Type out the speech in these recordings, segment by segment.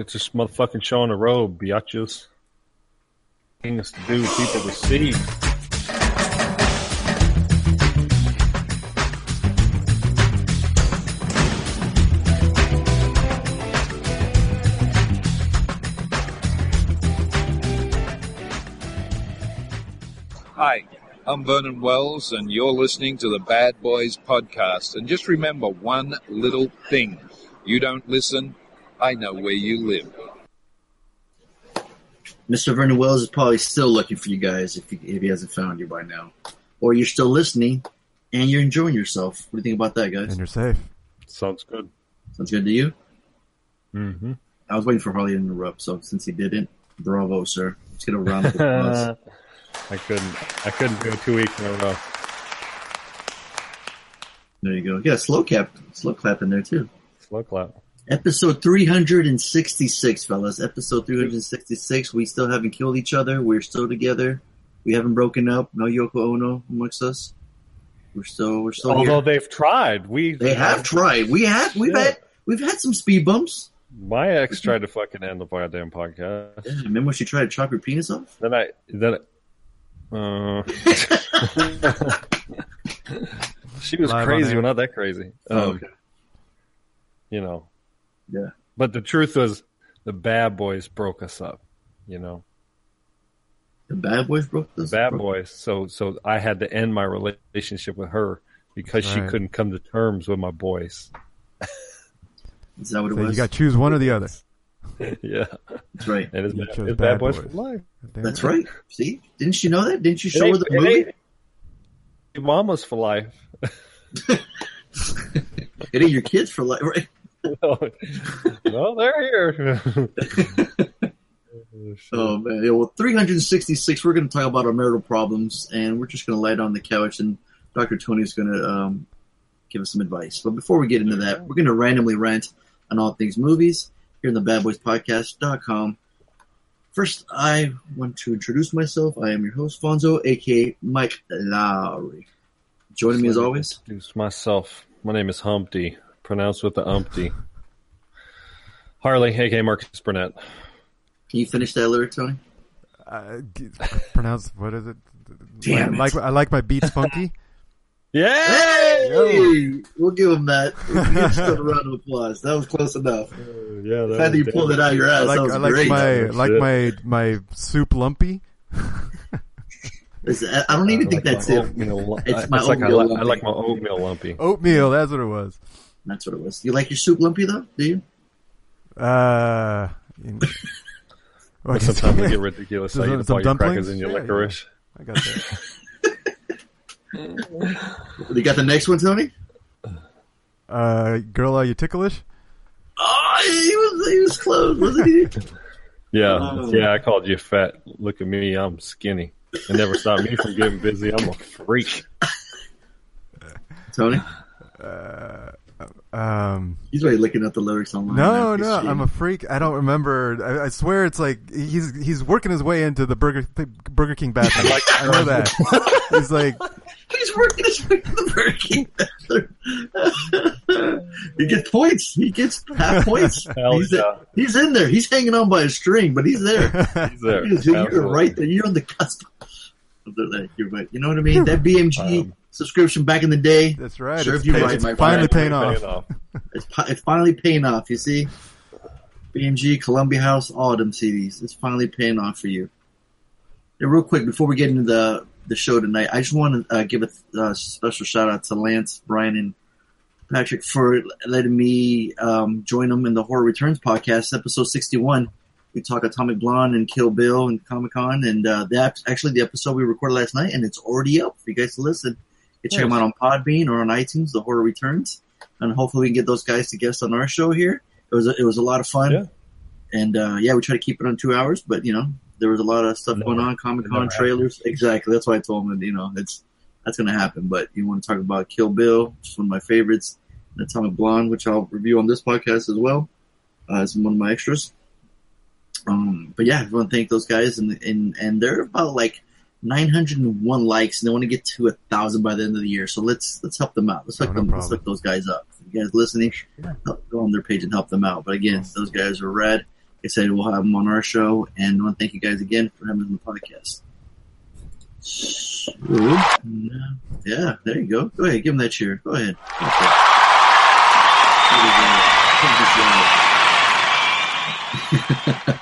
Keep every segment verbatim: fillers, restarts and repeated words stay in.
It's this motherfucking show on the road, biatches. Things to do, people to see. Hi, I'm Vernon Wells, and you're listening to the Bad Boys Podcast. And just remember one little thing. You don't listen, I know where you live. Mister Vernon Wells is probably still looking for you guys if he, if he hasn't found you by now. Or you're still listening, and you're enjoying yourself. What do you think about that, guys? And you're safe. Sounds good. Sounds good to you? Mm-hmm. I was waiting for Harley to interrupt, so since he didn't, bravo, sir. Let's get a round of applause. I couldn't. I couldn't do two weeks in a row. There you go. Yeah, slow clap. Slow clap in there too. Slow clap. Episode three hundred and sixty-six, fellas. Episode three hundred and sixty-six. We still haven't killed each other. We're still together. We haven't broken up. No Yoko Ono amongst us. We're still. We're still. Although here. They've tried. We. They have tried. We have. We've yeah. had. We've had some speed bumps. My ex tried to fucking end the goddamn podcast. Yeah, remember when she tried to chop your penis off? Then I. Then. I, Uh, she was Live crazy, but not that crazy. Um, oh, okay. You know, yeah. But the truth was, the Bad Boys broke us up. You know, the Bad Boys broke us. The Bad broke? Boys. So, so I had to end my relationship with her because right. she couldn't come to terms with my boys. Is that what it so was? You got to choose one or the other. Yeah, that's right. And it's, it's Bad, Bad Boys, Boys for Life. That's right. See, didn't she know that? Didn't you show her the movie? Your mama's for life. It ain't your kids for life, right? No, no, they're here. Oh man! Yeah, well, three hundred sixty-six. We're going to talk about our marital problems, and we're just going to lay down on the couch, and Doctor Tony is going to um, give us some advice. But before we get into that, we're going to randomly rant on all things movies. Here in the bad boys podcast dot com. First, I want to introduce myself. I am your host, Fonzo, a k a. Mike Lowry. Joining me as always. Introduce myself. My name is Humpty, pronounced with the umpty. Harley, a k a. Marcus Burnett. Can you finish that lyric, Tony? Uh, pronounce, what is it? Damn I, it. Like, I like my beats funky. Yeah! Hey! We'll give him that. We'll give him a round of applause. That was close enough. Uh, yeah, that Glad that you damn. pulled it out of your ass. I like, that was I like great. my like my my soup lumpy. Listen, I don't even I think like that's it. Oatmeal, it's my it's oatmeal like I, lumpy. I like my oatmeal lumpy. Oatmeal, that's what it was. That's what it was. You like your soup lumpy though? Do you? Uh. You know, sometimes you get ridiculous. Like you put your crackers in your yeah, licorice. Yeah. I got that. You got the next one, Tony? Uh, girl, are you ticklish? Oh, he was, he was close, wasn't he? yeah, um, yeah, I called you fat. Look at me, I'm skinny. It never stopped me from getting busy. I'm a freak. Tony? Uh, um, he's already looking up the lyrics online. No, no, I'm a freak. I don't remember. I, I swear it's like he's he's working his way into the Burger, the Burger King bathroom. I, like, I know that. He's like... He's working his way to the Burger King bathroom. He gets points. He gets half points. He's, yeah. a, he's in there. He's hanging on by a string, but he's there. He's there. He is, you're right there. You're on the cusp. You're right. You know what I mean? That B M G um, subscription back in the day. That's right. Served it's you pay, right. It's my finally paying off. off. It's, it's finally paying off, you see? B M G, Columbia House, all of them C Ds. It's finally paying off for you. And real quick, before we get into the the show tonight, I just want to uh, give a uh, special shout out to Lance, Brian, and Patrick for letting me um, join them in the Horror Returns podcast, episode sixty-one. We talk Atomic Blonde and Kill Bill and Comic-Con, and uh, that's actually the episode we recorded last night, and it's already up for you guys to listen. You can check them out on Podbean or on iTunes, The Horror Returns, and hopefully we can get those guys to guest on our show here. It was a, it was a lot of fun, yeah. and uh, yeah, we try to keep it on two hours, but you know. There was a lot of stuff no, going on, Comic-Con trailers. Happened. Exactly. That's why I told him that, you know, it's, that's going to happen. But you want to talk about Kill Bill, which is one of my favorites, and Atomic Blonde, which I'll review on this podcast as well. Uh, it's one of my extras. Um, but yeah, I want to thank those guys. And, and, and they're about like nine hundred one likes, and they want to get to one thousand by the end of the year. So let's let's help them out. Let's, no, hook, no them, let's hook those guys up. If you guys listening, yeah. help, go on their page and help them out. But again, those guys are rad. I said, we'll have him on our show, and I want to thank you guys again for having him on the podcast. So, yeah, there you go. Go ahead, give him that cheer. Go ahead.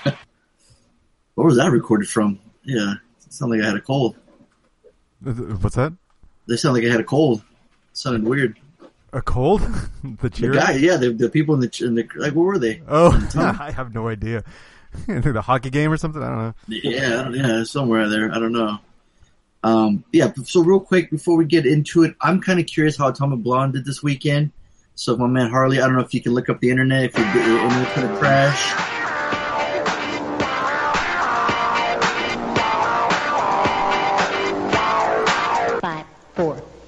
Okay. What was that recorded from? Yeah, it sounded like I had a cold. What's that? They sound like I had a cold. It sounded weird. A cold? The cheer? The guy, yeah, the, the people in the, in the, like, where were they? Oh, I have no idea. The hockey game or something? I don't know. Yeah, yeah, somewhere there. I don't know. Um, yeah, so real quick, before we get into it, I'm kind of curious how Atomic Blonde did this weekend. So my man Harley, I don't know if you can look up the internet, if you get your internet kind of crash.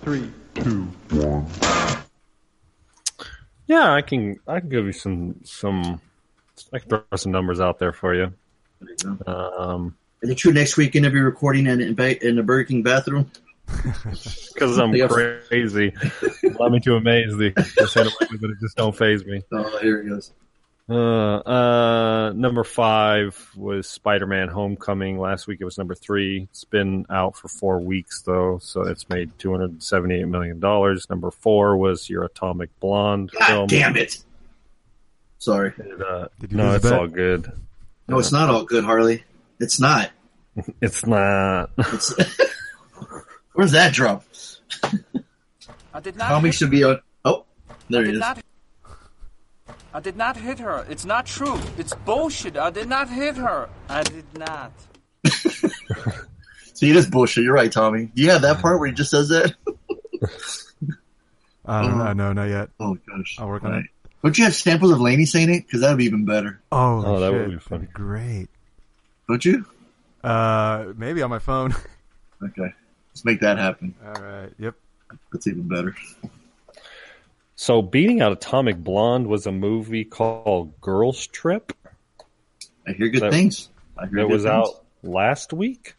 three, two, one Yeah, I can. I can give you some. Some. I can throw some numbers out there for you. There you go. Um, Is it true next week you're going to be recording in in, in the Burger King bathroom? Because I'm crazy. Allow me to amaze thee. I said it, but it just don't faze me. Oh, here it goes. Uh, uh, number five was Spider Man Homecoming. Last week it was number three. It's been out for four weeks though, so it's made two hundred and seventy eight million dollars. Number four was your Atomic Blonde God film. Damn it! Sorry. And, uh, Did you no, it's bet? all good. No, it's not all good, Harley. It's not. It's not. It's... Where's that drop? I did not. Comic should be on. Oh, there it is. Not... I did not hit her. It's not true. It's bullshit. I did not hit her. I did not. See, it is bullshit. You're right, Tommy. Do you have that part where he just says that? I don't know. No, not yet. Oh, gosh. I'll work All on right. it. Don't you have samples of Laney saying it? Because that would be even better. Oh, oh that would be funny. That'd be great. Don't you? Uh, maybe on my phone. Okay. Let's make that happen. All right. Yep. That's even better. So, beating out Atomic Blonde was a movie called Girl's Trip. I hear good that, things. I hear that good was things. out last week.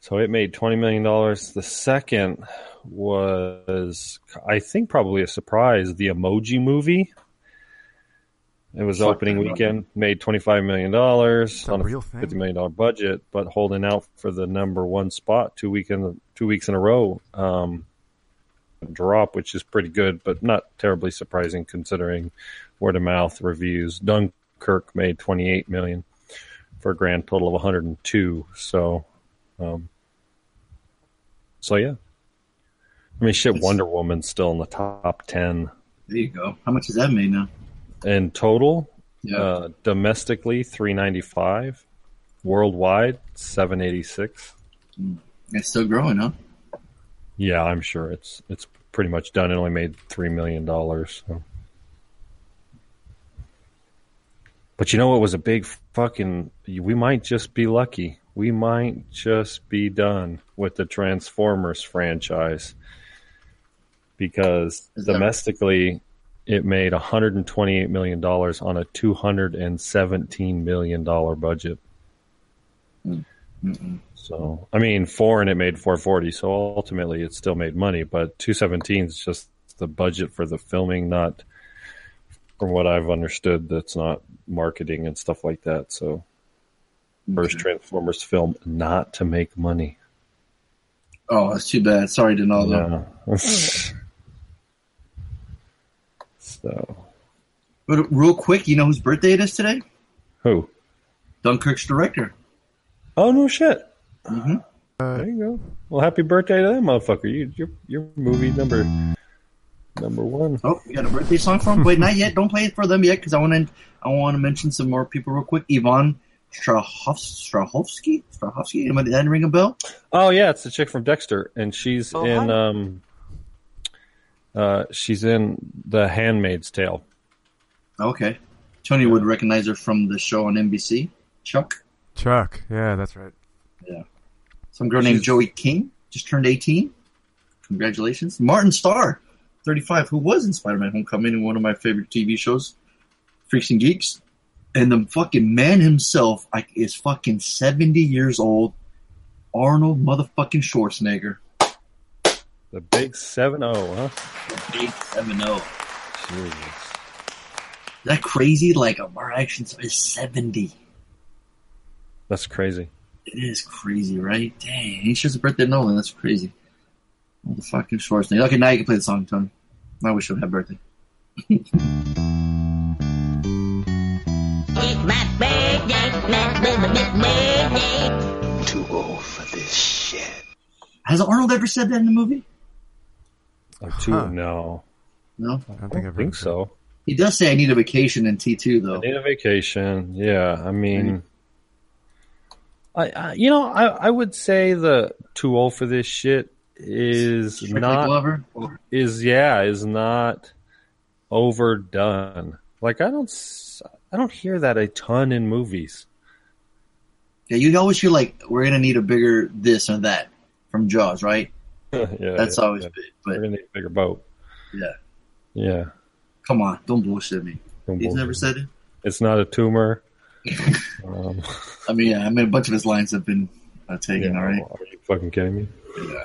So, it made twenty million dollars. The second was, I think, probably a surprise, The Emoji Movie. It was Fuck opening weekend, God. made twenty-five million dollars That's on a real fifty million dollars budget, but holding out for the number one spot two, week in, two weeks in a row. Um, drop, which is pretty good, but not terribly surprising considering word of mouth reviews. Dunkirk made twenty-eight million dollars for a grand total of one hundred two. So, um, so yeah. I mean, shit, Wonder Woman's still in the top ten. There you go. How much has that made now? In total, yeah. uh, domestically three ninety-five, worldwide seven eighty-six. It's still growing, huh? Yeah, I'm sure it's it's pretty much done. It only made three million dollars. So. But you know what was a big fucking? We might just be lucky. We might just be done with the Transformers franchise because domestically it made one hundred twenty-eight million dollars on a two hundred seventeen million dollars budget. Mm. Mm-mm. So, I mean, foreign it made four forty, so ultimately it still made money, but two seventeen is just the budget for the filming, not from what I've understood, that's not marketing and stuff like that. So, okay. First Transformers film not to make money. Oh, that's too bad. Sorry to know yeah. that. So, but real quick, you know whose birthday it is today? Who? Dunkirk's director. Oh, no shit. Mm-hmm. Uh, there you go. Well, happy birthday to that motherfucker. You, your, your movie number number one. Oh, you got a birthday song for him? Wait, not yet. Don't play it for them yet because I want to I want to mention some more people real quick. Yvonne Strahovski? Strahovski? Anybody that ring a bell? Oh, yeah. It's the chick from Dexter. And she's oh, in um, uh, she's in The Handmaid's Tale. Okay. Tony would recognize her from the show on N B C. Chuck. Chuck, yeah, that's right. Yeah, some girl She's... named Joey King just turned eighteen. Congratulations, Martin Starr, thirty-five, who was in Spider Man Homecoming and one of my favorite T V shows, Freaks and Geeks, and the fucking man himself is fucking seventy years old, Arnold motherfucking Schwarzenegger. The big seven oh, huh? The big seven oh. Jesus. Is that crazy? Like, our action star is seventy. That's crazy. It is crazy, right? Dang, he shows a birthday to Nolan. That's crazy. What the fucking Schwarzenegger. Okay, now you can play the song, Tony. I wish you would have birthday. It's my birthday, my birthday. Too old for this shit. Has Arnold ever said that in the movie? Oh, too, huh. no. No? I don't, I don't think, I think so. He does say, I need a vacation in T two, though. I need a vacation, yeah. I mean, I, I you know, I, I would say the too old for this shit is Strictly not... Glover? Is, yeah, is not overdone. Like, I don't... I don't hear that a ton in movies. Yeah, you always feel like we're going to need a bigger this or that from Jaws, right? yeah, That's yeah, always yeah. big. But we're going to need a bigger boat. Yeah. Yeah. Come on, don't bullshit me. Don't He's bullshit never said it? It's not a tumor. um, I mean, yeah, I mean, a bunch of his lines have been uh, taken, yeah, all right? Are you fucking kidding me? Yeah.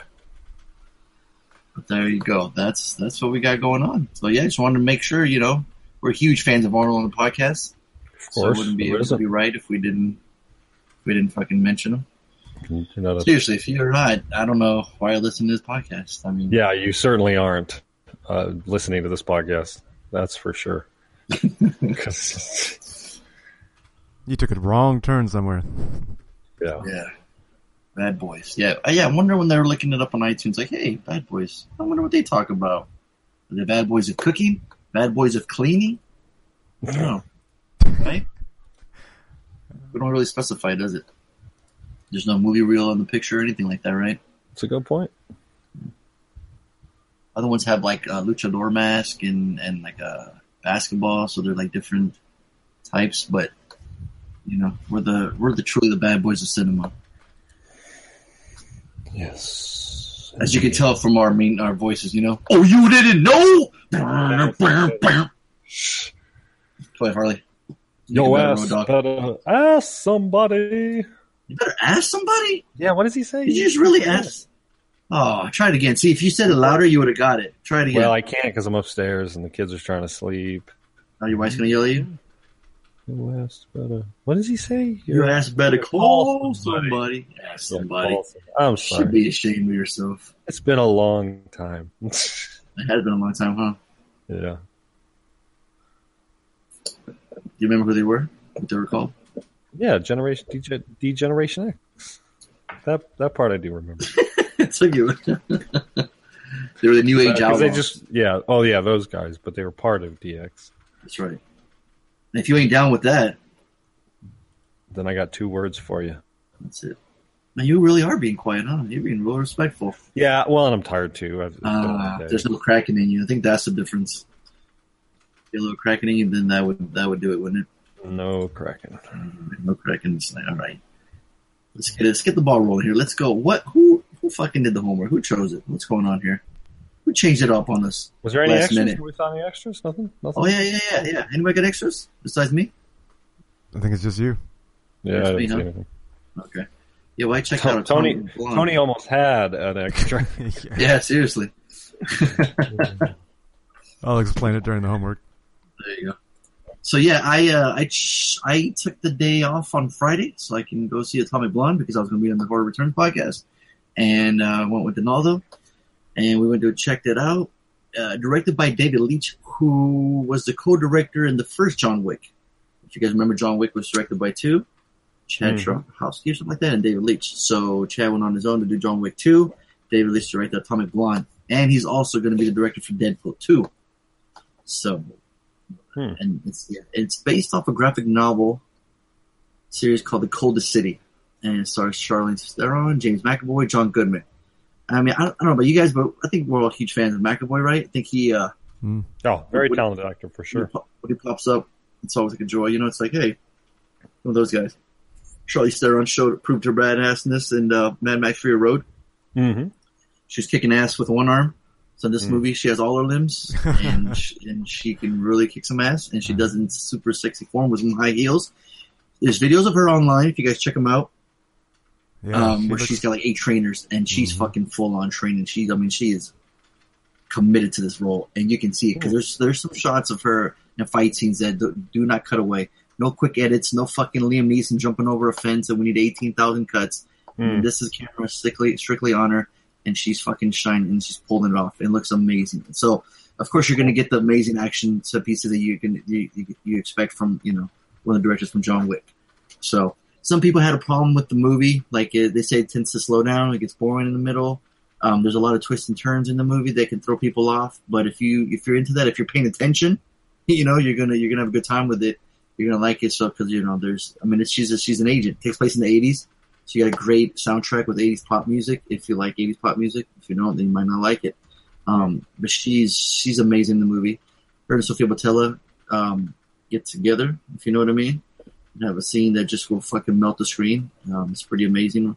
But there you go. That's, that's what we got going on. So, yeah, just wanted to make sure, you know, we're huge fans of Arnold on the podcast. Of course. So it wouldn't be, it wouldn't be right if we didn't if we didn't fucking mention him. You know, seriously, if you're not, I don't know why I listen to this podcast. I mean, yeah, you certainly aren't uh, listening to this podcast. That's for sure. You took a wrong turn somewhere. Yeah. Yeah. Bad Boys. Yeah. Uh, yeah. I wonder when they were looking it up on iTunes, like, hey, Bad Boys. I wonder what they talk about. Are they Bad Boys of cooking? Bad Boys of cleaning? I don't know. Right? We don't really specify, does it? There's no movie reel on the picture or anything like that, right? That's a good point. Other ones have like a luchador mask and, and like a basketball, so they're like different types, but you know, we're the we're the truly the Bad Boys of cinema. Yes. As you can tell from our mean our voices, you know. Oh, you didn't know? Play Harley. You Yo, ass better ask somebody. You better ask somebody? Yeah, what does he say? Did you just really ask? Oh, try it again. See, if you said it louder, you would have got it. Try it again. Well, I can't because I'm upstairs and the kids are trying to sleep. Oh, your wife's going to yell at you? You asked better. What does he say? You're, you asked better call somebody. Ask somebody. I'm sorry. You should be ashamed of yourself. It's been a long time. It has been a long time, huh? Yeah. Do you remember who they were? What they were called? Yeah, Generation D, Generation X. That that part I do remember. It's a good one. They were the New Age uh, outlaws. They just, yeah, oh yeah, those guys. But they were part of D X. That's right. And if you ain't down with that, then I got two words for you. That's it. Man, you really are being quiet, huh? You're being real respectful. Yeah, well, and I'm tired too. I've, uh, there's no cracking in you. I think that's the difference. A little cracking in you, then that would that would do it, wouldn't it? No cracking. No cracking. All right, let's get let's get the ball rolling here. Let's go. What? Who? Who fucking did the homework? Who chose it? What's going on here? Who changed it up on us? Was there any last extras? Minute? Did we find any extras? Nothing. Nothing. Oh yeah, yeah, yeah, yeah. Anybody got extras besides me? I think it's just you. Yeah. Me, huh? Okay. Yeah, well, I checked T- out Tony. Tony, Tony almost had an extra. Yeah. Yeah, seriously. I'll explain it during the homework. There you go. So yeah, I uh, I ch- I took the day off on Friday so I can go see Atomic Blonde because I was going to be on the Horror Returns podcast, and uh, went with Donaldo, and we went to check that out. Uh, directed by David Leitch, who was the co-director in the first John Wick. If you guys remember, John Wick was directed by two, Chad mm. Stahelski or something like that, and David Leitch. So Chad went on his own to do John Wick two. David Leitch directed Atomic Blonde, and he's also going to be the director for Deadpool two. So. Hmm. And it's yeah, it's based off a graphic novel series called The Coldest City, and it stars Charlize Theron, James McAvoy, John Goodman. I mean, I don't, I don't know about you guys, but I think we're all huge fans of McAvoy, right? I think he, uh, mm. oh, very when, talented actor for sure. When he pops up, it's always like a joy. You know, it's like, hey, one of those guys. Charlize Theron showed proved her badassness in uh, Mad Max Fury Road. Mm-hmm. She was kicking ass with one arm. So in this mm. movie, she has all her limbs, and she, and she can really kick some ass, and she does it in super sexy form with some high heels. There's videos of her online, if you guys check them out, yeah, um, she where looks... she's got like eight trainers, and she's mm. fucking full-on training. She, I mean, she is committed to this role, and you can see it, because there's, there's some shots of her and fight scenes that do, do not cut away. No quick edits, no fucking Liam Neeson jumping over a fence and we need eighteen thousand cuts. Mm. And this is camera strictly, strictly on her, and she's fucking shining and she's pulling it off. It looks amazing. So, of course, you're going to get the amazing action set pieces that you can you, you expect from, you know, one of the directors from John Wick. So, some people had a problem with the movie. Like, it, they say it tends to slow down. It gets boring in the middle. Um, there's a lot of twists and turns in the movie that can throw people off. But if you if you're into that, if you're paying attention, you know you're gonna you're gonna have a good time with it. You're gonna like it. So because you know there's I mean it's, she's a, she's an agent. It takes place in the eighties, so you got a great soundtrack with eighties pop music. If you like eighties pop music, if you don't, then you might not like it. Um, but she's she's amazing in the movie. Her and Sofia Boutella um, get together, if you know what I mean. You have a scene that just will fucking melt the screen. Um, it's pretty amazing.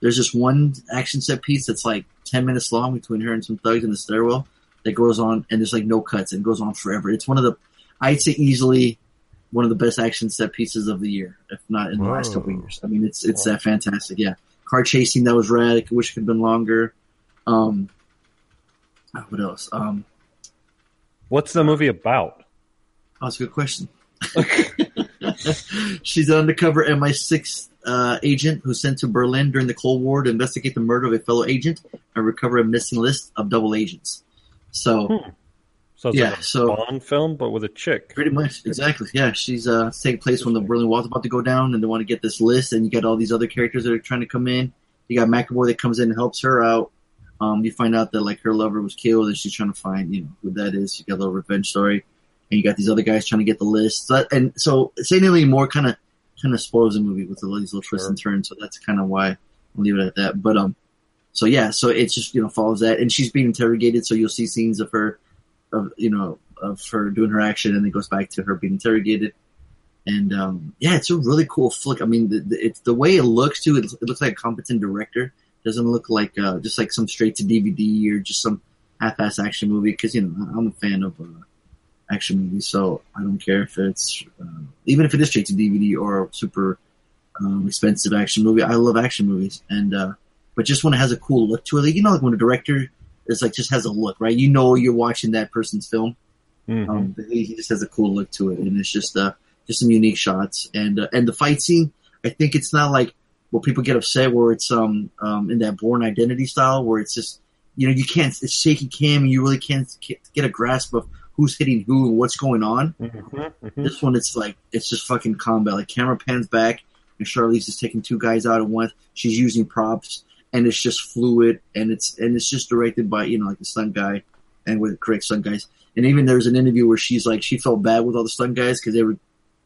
There's just one action set piece that's like ten minutes long between her and some thugs in the stairwell that goes on, and there's like no cuts and goes on forever. It's one of the, I'd say easily one of the best action set pieces of the year, if not in the Whoa. last couple of years. I mean, it's it's that fantastic. Yeah, car chasing that was rad. I wish it could have been longer. Um, what else? Um, What's the movie about? Oh, that's a good question. She's an undercover M I six uh, agent who's sent to Berlin during the Cold War to investigate the murder of a fellow agent and recover a missing list of double agents. So, hmm. so it's yeah, like a so, Bond film, but with a chick. Pretty much, exactly. Yeah, she's uh, taking place when the Berlin Wall's about to go down, and they want to get this list, and you got all these other characters that are trying to come in. You got McAvoy that comes in and helps her out. Um, you find out that like her lover was killed, and she's trying to find you know who that is. You got a little revenge story. And you got these other guys trying to get the list. So that, and so saying anything more kind of kind of spoils the movie with all these little twists sure. and turns. So that's kind of why I'll leave it at that. But um, so yeah, so it just you know follows that, and she's being interrogated. So you'll see scenes of her, of you know, of her doing her action, and it goes back to her being interrogated. And um, yeah, it's a really cool flick. I mean, the, the, it's the way it looks too. It, it looks like a competent director. It doesn't look like uh, just like some straight to D V D or just some half-ass action movie. Because you know I'm a fan of. Uh, action movie, so I don't care if it's uh, even if it is straight to D V D or super um, expensive action movie. I love action movies, and uh, but just when it has a cool look to it, like, you know, like when a director is like just has a look, right? You know, you're watching that person's film. Mm-hmm. Um, he, he just has a cool look to it, and it's just uh, just some unique shots, and uh, and the fight scene. I think it's not like where people get upset where it's um, um in that Bourne Identity style where it's just you know you can't it's shaky cam and you really can't get a grasp of. Who's hitting who and what's going on. Mm-hmm, mm-hmm. This one, it's like, it's just fucking combat. Like, camera pans back, and Charlize is taking two guys out at once. She's using props, and it's just fluid, and it's and it's just directed by, you know, like the stunt guy, and with the correct stunt guys. And even there's an interview where she's like, she felt bad with all the stunt guys because they were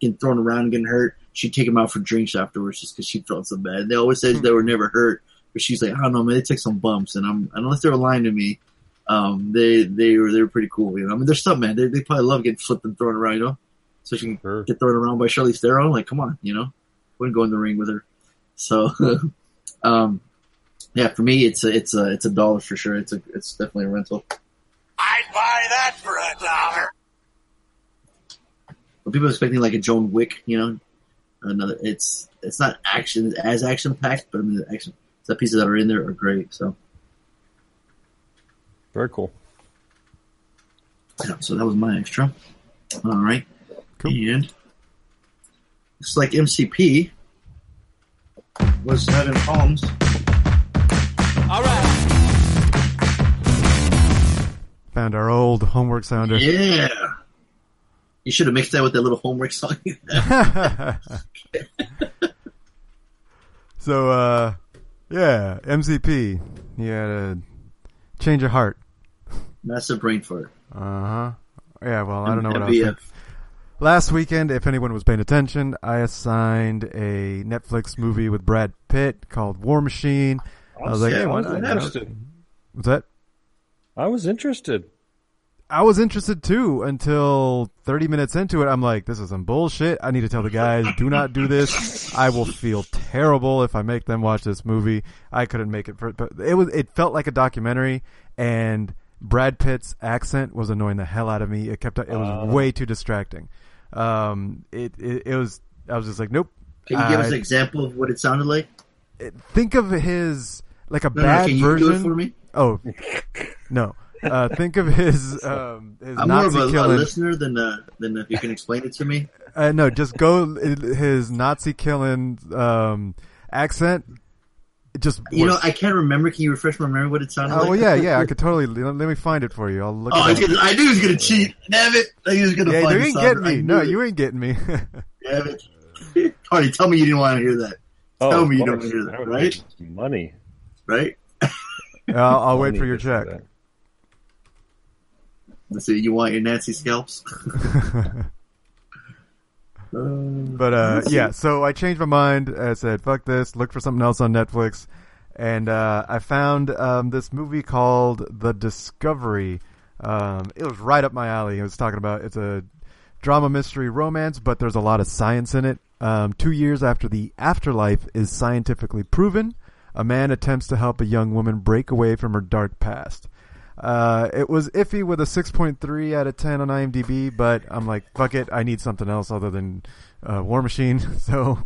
getting thrown around and getting hurt. She'd take them out for drinks afterwards just because she felt so bad. And they always said mm-hmm. they were never hurt, but she's like, I don't know, man, they took some bumps, and I'm unless they're lying to me, Um, they, they were, they were pretty cool. You know, I mean, they're stunt man. They, they probably love getting flipped and thrown around, you know, so she can sure. get thrown around by Charlize Theron. Like, come on, you know, wouldn't go in the ring with her. So, um, yeah, for me, it's a, it's a, it's a dollar for sure. It's a, it's definitely a rental. I'd buy that for a dollar. But people are expecting like a Joan Wick, you know, another, it's, it's not action as action packed, but I mean, the action, the pieces that are in there are great. So. Very cool. Yeah, so that was my extra. All right. Cool. And looks like M C P was having problems. All right. Found our old homework sounder. Yeah. You should have mixed that with that little homework song. So, uh, yeah, M C P. He had a change of heart. Massive brain fart. Uh huh. Yeah. Well, I don't know what I was. Last weekend, if anyone was paying attention, I assigned a Netflix movie with Brad Pitt called War Machine. I was like, hey, why not? What's that? I was interested. I was interested too until thirty minutes into it. I'm like, this is some bullshit. I need to tell the guys, do not do this. I will feel terrible if I make them watch this movie. I couldn't make it. For, but it was. It felt like a documentary, and Brad Pitt's accent was annoying the hell out of me. It kept. It was uh, way too distracting. Um, it, it it was. I was just like, nope. Can you give I, us an example of what it sounded like? Think of his like a no, bad no, can you version. Do it for me? Oh no. Uh, think of his um, his I'm Nazi more of a, killing. a listener than a, than if you can explain it to me. Uh, no, just go his Nazi killing um, accent. Just you works. know, I can't remember. Can you refresh my memory what it sounded oh, like? Oh well, yeah, yeah. I could totally let me find it for you. I'll look. Oh, I, gonna, I knew he was gonna cheat. Damn it! I knew he was gonna. Yeah, find you ain't getting me. No, it. you ain't getting me. Damn it! Party, tell me you didn't want to hear that. Oh, tell me you don't want to hear that, right? Money, right? I'll, I'll wait for your check. So you want your Nazi scalps? But uh, yeah, so I changed my mind. I said, "Fuck this!" Looked for something else on Netflix, and uh, I found um, this movie called The Discovery. Um, it was right up my alley. It was talking about it's a drama, mystery, romance, but there's a lot of science in it. Um, two years after the afterlife is scientifically proven, a man attempts to help a young woman break away from her dark past. Uh, it was iffy with a six point three out of ten on IMDb, but I'm like, fuck it, I need something else other than uh, War Machine. So,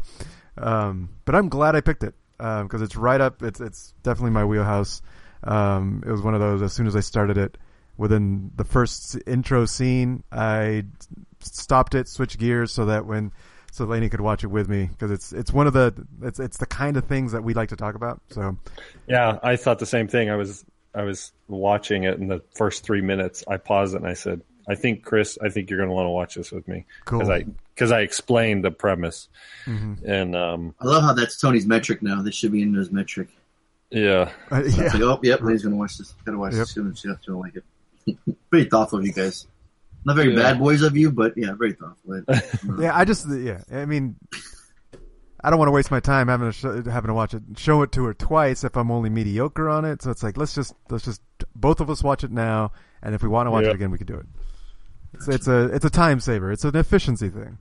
um, but I'm glad I picked it because um, it's right up. It's it's definitely my wheelhouse. Um, it was one of those. As soon as I started it, within the first intro scene, I stopped it, switched gears, so that when so Lainey could watch it with me because it's it's one of the it's it's the kind of things that we like to talk about. So, yeah, I thought the same thing. I was. I was watching it in the first three minutes. I paused it and I said, I think, Chris, I think you're going to want to watch this with me. Cool. Because I, because I explained the premise. Mm-hmm. And um, I love how that's Tony's metric now. This should be in his metric. Yeah. Uh, yeah. Like, oh, yep. He's going to watch this. Got to watch yep. this soon. She's going to like it. Pretty thoughtful of you guys. Not very yeah. bad boys of you, but yeah, very thoughtful. yeah, I just, yeah. I mean... I don't want to waste my time having to show, having to watch it, show it to her twice if I'm only mediocre on it. So it's like let's just let's just both of us watch it now, and if we want to watch yeah. it again, we can do it. It's, it's a it's a time saver. It's an efficiency thing.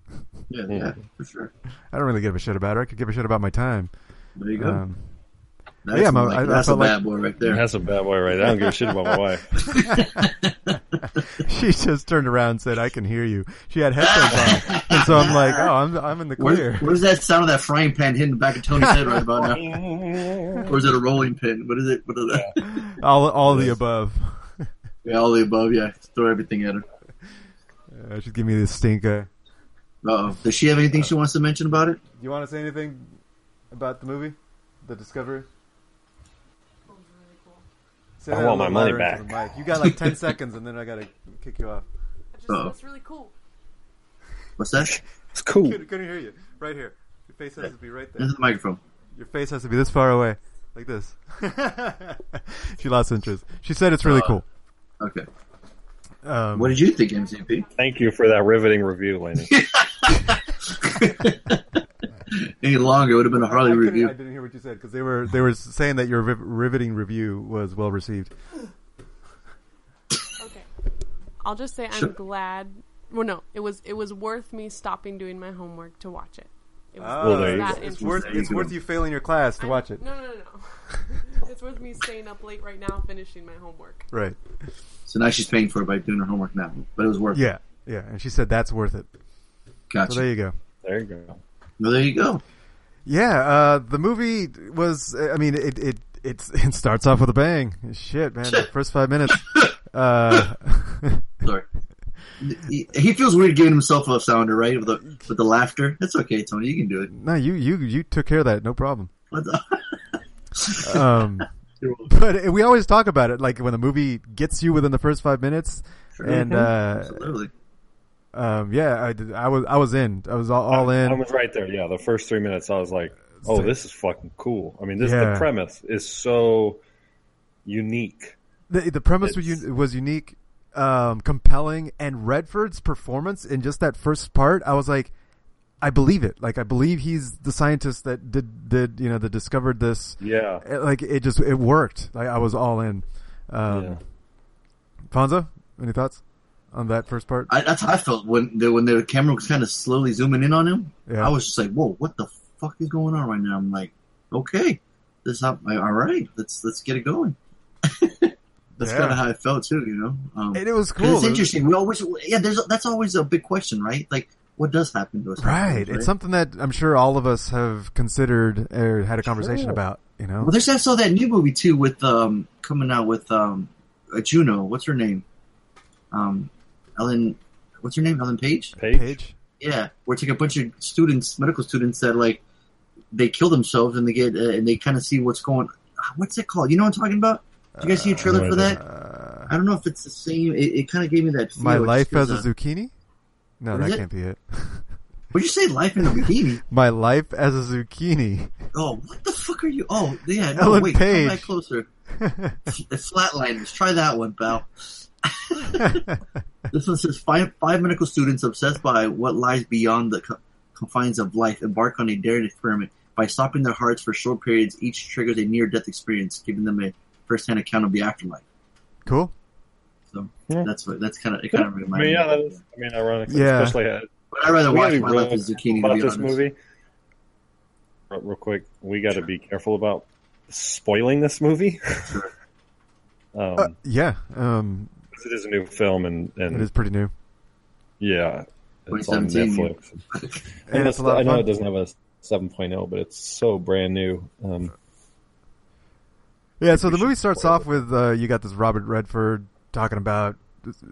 Yeah, yeah, for sure. I don't really give a shit about her. I could give a shit about my time. There you go. Um, that's yeah, my, like, I, that's I a bad like, boy right there. That's a bad boy right there. I don't give a shit about my wife. She just turned around and said, "I can hear you." She had headphones on, and so I'm like, "Oh, I'm I'm in the clear." Where, where's that sound of that frying pan hitting the back of Tony's head right about now? Or is it a rolling pin? What is it? What is that? Yeah. All all the above. Yeah, all the above. Yeah, throw everything at her. Uh, she's giving me the stink eye. Uh-oh. Does she have anything uh, she wants to mention about it? You want to say anything about the movie, The Discovery? Say I want my money back. You got like ten seconds, and then I gotta kick you off. I just, oh. That's really cool. What's that? It's cool. Couldn't, couldn't hear you. Right here. Your face has to be right there. This is the microphone. Your face has to be this far away, like this. She lost interest. She said it's really uh, cool. Okay. Um, what did you think, M C P? Thank you for that riveting review, Lainey. Any longer, it would have been a Harley I review. I didn't hear what you said because they were they were saying that your riv- riveting review was well received. Okay, I'll just say I'm sure. glad. Well, no, it was it was worth me stopping doing my homework to watch it. It was, oh, it was that it's interesting. worth it's worth you failing your class to I'm, watch it. No, no, no, no. It's worth me staying up late right now finishing my homework. Right. So now she's paying for it by doing her homework now, but it was worth yeah, it. Yeah, yeah, and she said that's worth it. Gotcha. So there you go. There you go. Well, there you go. Yeah, uh, the movie was. I mean, it it it's, it starts off with a bang. Shit, man! The first five minutes. Uh, Sorry, he, he feels weird giving himself a sounder, right? With the with the laughter. It's okay, Tony. You can do it. No, you you you took care of that. No problem. um, but we always talk about it, like when the movie gets you within the first five minutes, sure. and uh, absolutely. Um, yeah, I, did, I was I was in. I was all, all in. I was right there. Yeah, the first three minutes, I was like, "Oh, this is fucking cool." I mean, this yeah. the premise is so unique. The, the premise it's... was unique, um, compelling, and Redford's performance in just that first part, I was like, "I believe it." Like, I believe he's the scientist that did did you know that discovered this. Yeah, it, like it just it worked. Like I was all in. Um, yeah. Fonzo, any thoughts? On that first part, I, that's how I felt when the when the camera was kind of slowly zooming in on him. Yeah. I was just like, "Whoa, what the fuck is going on right now?" I'm like, "Okay, this is how, all right, let's let's get it going." That's yeah. kind of how I felt too, you know. Um, and it was cool. It's interesting. It was... We always, yeah, there's that's always a big question, right? Like, what does happen to us? Right. Happens, right? It's something that I'm sure all of us have considered or had a conversation sure. about. You know. Well, there's also that new movie too with um coming out with um uh, Juno. What's her name? Um, Ellen. What's her name? Ellen Page. Page. Yeah, where it's like a bunch of students, medical students, that like they kill themselves and they get uh, and they kind of see what's going. What's it called? You know what I'm talking about? Did you guys see a trailer uh, for that? Uh, I don't know if it's the same. It, it kind of gave me that feel. My life as a zucchini? No, that can't be it. Would you say life in a zucchini? My life as a zucchini. Oh, what the fuck are you? Oh, yeah. No, Ellen wait. Page. Come back closer. The Flatliners. Try that one, pal. This one says, five, five medical students obsessed by what lies beyond the co- confines of life embark on a daring experiment. By stopping their hearts for short periods, each triggers a near-death experience, giving them a first-hand account of the afterlife. Cool. So yeah. that's what that's kind of it. Kind of reminds me. Yeah, that is. I mean, ironic. Yeah. Especially. At, but I'd rather watch my life as zucchini. About this movie, real quick, we got to be careful about spoiling this movie. Sure. um, uh, yeah. Um, it is a new film, and, and it is pretty new. Yeah, it's on Netflix, and, and it's a lot I know fun. It doesn't have a seven point oh, but it's so brand new. Um, yeah, so the movie starts off with uh, you got this Robert Redford talking about,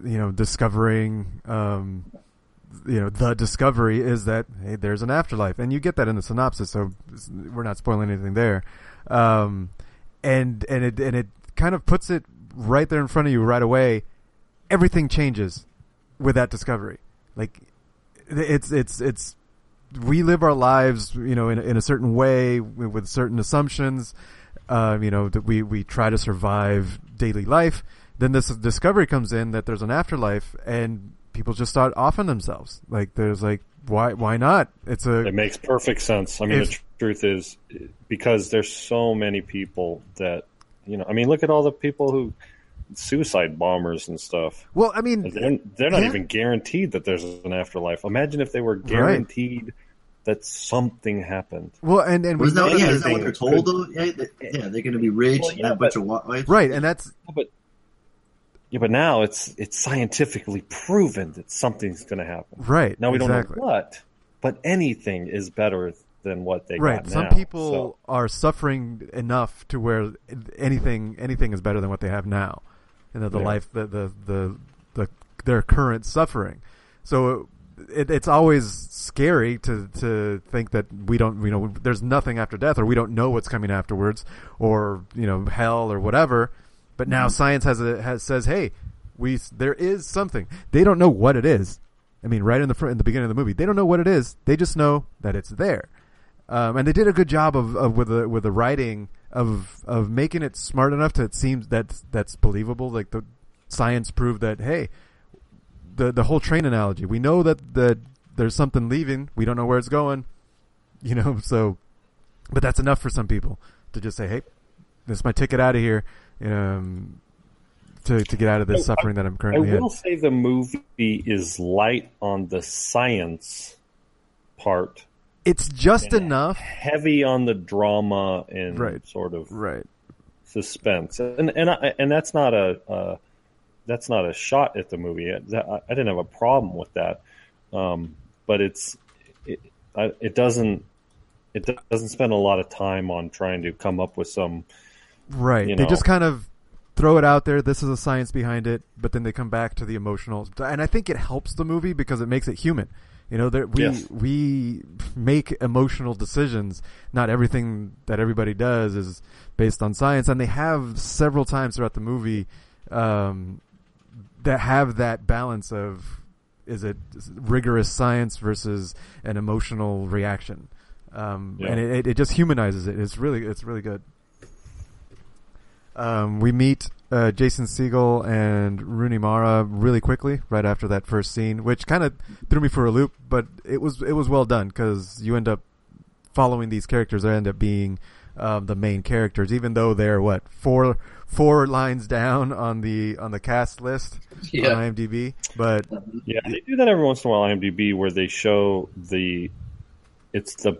you know, discovering, um, you know, the discovery is that, hey, there's an afterlife. And you get that in the synopsis, so we're not spoiling anything there. Um, and and it and it kind of puts it right there in front of you right away. Everything changes with that discovery. Like, it's it's it's... we live our lives, you know, in, in a certain way with certain assumptions, uh, you know, that we, we try to survive daily life. Then this discovery comes in that there's an afterlife, and people just start offing themselves. Like, there's like, why, why not? It's a, it makes perfect sense. I mean, if, the truth is, because there's so many people that, you know, I mean, look at all the people who, suicide bombers and stuff. Well, I mean, they're, they're not yeah. even guaranteed that there's an afterlife. Imagine if they were guaranteed right. that something happened. Well, and and was that, yeah, is that what they're told? Could, yeah, they, yeah, they're going to be rich. Well, yeah, and a but, bunch of wildlife. Right, and that's but yeah, but now it's it's scientifically proven that something's going to happen. Right now, we exactly. don't know what, but anything is better than what they right. got now. Some people so. are suffering enough to where anything anything is better than what they have now. You know, the yeah. life, the, the, the, the, their current suffering. So it, it's always scary to, to think that we don't, you know, there's nothing after death, or we don't know what's coming afterwards, or, you know, hell or whatever. But now mm-hmm. science has a, has says, hey, we, there is something. They don't know what it is. I mean, right in the in the beginning of the movie, they don't know what it is. They just know that it's there. Um, and they did a good job of, of with the, with the writing, of of making it smart enough to it seems that's that's believable. Like, the science proved that, hey, the the whole train analogy, we know that that there's something leaving, we don't know where it's going, you know. So, but that's enough for some people to just say, hey, this is my ticket out of here, um to to get out of this so suffering I, that I'm currently in. I will in. say the movie is light on the science part. It's just enough. Heavy on the drama and right. sort of right. suspense, and and I, and that's not a uh, that's not a shot at the movie. I, I didn't have a problem with that, um, but it's it, I, it doesn't it doesn't spend a lot of time on trying to come up with some right. You know, they just kind of throw it out there. This is a science behind it, but then they come back to the emotional, and I think it helps the movie because it makes it human. You know, there, we yes. we make emotional decisions. Not everything that everybody does is based on science, and they have several times throughout the movie um, that have that balance of, is it rigorous science versus an emotional reaction, um, yeah. and it, it just humanizes it. It's really it's really good. Um, we meet uh, Jason Segel and Rooney Mara really quickly right after that first scene, which kind of threw me for a loop, but it was it was well done because you end up following these characters. They end up being um, the main characters, even though they're what four four lines down on the on the cast list yeah. on IMDb. But yeah, they do that every once in a while on IMDb where they show the it's the.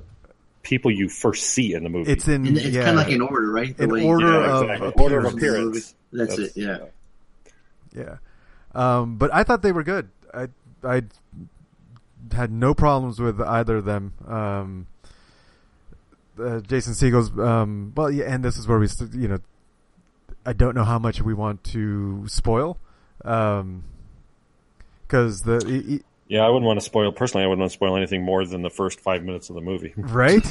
people you first see in the movie. It's in, in it's yeah, kind of like in order, right? The in way, order, yeah, of, exactly. order of appearance. That's, That's it. Yeah, yeah. Um, but I thought they were good. I I had no problems with either of them. Um, uh, Jason Segel's, um, well, yeah, and this is where we, you know, I don't know how much we want to spoil. Um, cause the, it, it, yeah, I wouldn't want to spoil personally. I wouldn't want to spoil anything more than the first five minutes of the movie. Right.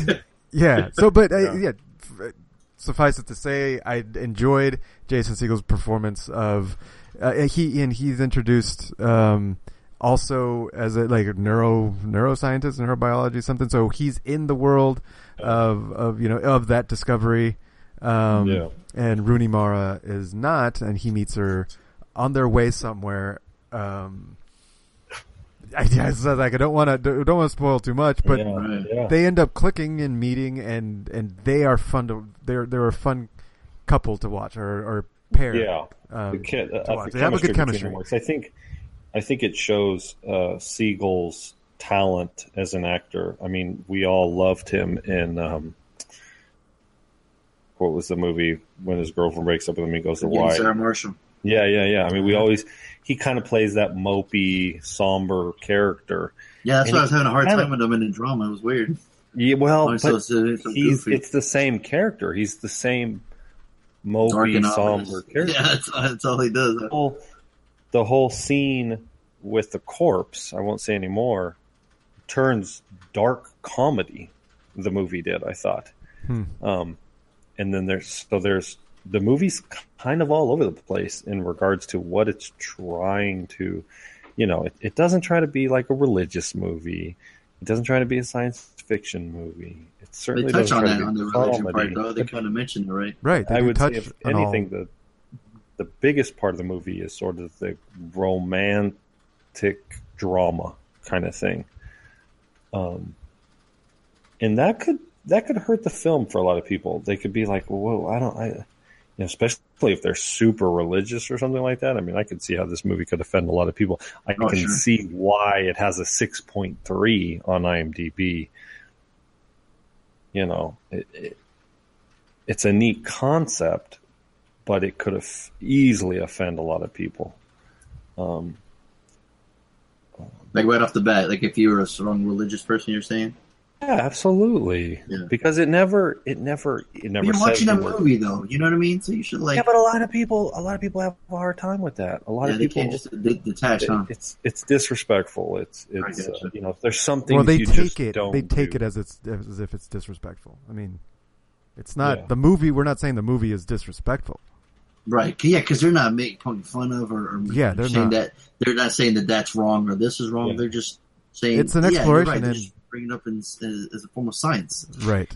Yeah. So, but uh, yeah. yeah, suffice it to say, I enjoyed Jason Segel's performance of, uh, he, and he's introduced, um, also as a, like a neuro neuroscientist, neurobiology, something. So he's in the world of, of, you know, of that discovery. Um, yeah. And Rooney Mara is not, and he meets her on their way somewhere. Um, I, I said, like, I don't want to don't want to spoil too much, but yeah, yeah. they end up clicking and meeting, and, and they are fun to they're they're a fun couple to watch or, or pair. Yeah, um, the kid, uh, to watch. The they have a good chemistry. I think I think it shows uh, Siegel's talent as an actor. I mean, we all loved him in um, what was the movie when his girlfriend breaks up with him and goes to Y. Sarah Marshall. Yeah, yeah, yeah. I mean, we always he kind of plays that mopey, somber character. Yeah, that's and why I was having a hard time of, with him in the drama. It was weird. Yeah, well, but so, so, so he's, it's the same character. He's the same mopey, somber character. Yeah, that's, that's all he does. The whole, the whole scene with the corpse, I won't say any more, turns dark comedy. The movie did, I thought. Hmm. Um, and then there's so there's. The movie's kind of all over the place in regards to what it's trying to, you know, it, it doesn't try to be like a religious movie. It doesn't try to be a science fiction movie. It certainly doesn't try to be a comedy. They touch on that on the religion part, though. They kind of mentioned it, right? Right. I would say, if anything, the, the biggest part of the movie is sort of the romantic drama kind of thing. Um, and that could, that could hurt the film for a lot of people. They could be like, whoa, I don't, I, especially if they're super religious or something like that. I mean, I could see how this movie could offend a lot of people. I oh, can sure. see why it has a six point three on IMDb. You know, it, it, it's a neat concept, but it could have easily offend a lot of people. Um, like right off the bat, like if you were a strong religious person, you're saying? Yeah, absolutely. Yeah. Because it never, it never, it never. You're watching a movie, though. You know what I mean. So you should like. Yeah, but a lot of people, a lot of people have a hard time with that. A lot yeah, of people they can't just d- detach. It, huh? It's it's disrespectful. It's it's uh, you know there's something. Well, they you take just it. Don't they take do. It as it's as if it's disrespectful. I mean, it's not yeah. the movie. We're not saying the movie is disrespectful. Right. Yeah, because they're not making fun of or, or yeah, they're saying not. That they're not saying that that's wrong or this is wrong. Yeah. They're just saying it's an exploration yeah, right. and. Bring it up in, as a form of science. Right.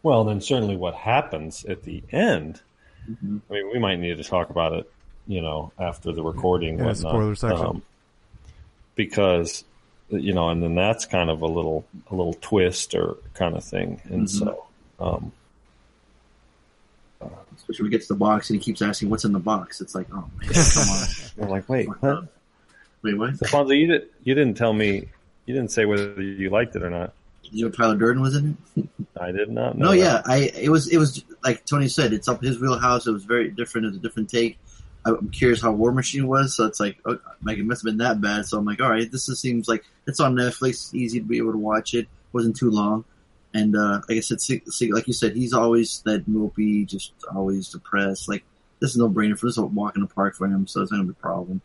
Well, then certainly what happens at the end, mm-hmm. I mean, we might need to talk about it, you know, after the recording. Yeah, spoiler section. Um, because, you know, and then that's kind of a little a little twist or kind of thing. And mm-hmm. so... Um, especially when he gets to the box and he keeps asking, what's in the box? It's like, oh, man, come on. We're like, wait, what? Wait, what? So, Fonzo, you, did, you didn't tell me, you didn't say whether you liked it or not. You know Tyler Durden was in it? I did not know. No, that. yeah. I It was, it was like Tony said, it's up his wheelhouse. It was very different. It was a different take. I'm curious how War Machine was. So it's like, oh, like it must have been that bad. So I'm like, all right, this just seems like it's on Netflix. Easy to be able to watch it. Wasn't too long. And uh, like I said, see, see, like you said, he's always that mopey, just always depressed. Like, this is no brainer for this. This is a walk in the park for him. So it's not going to be a problem.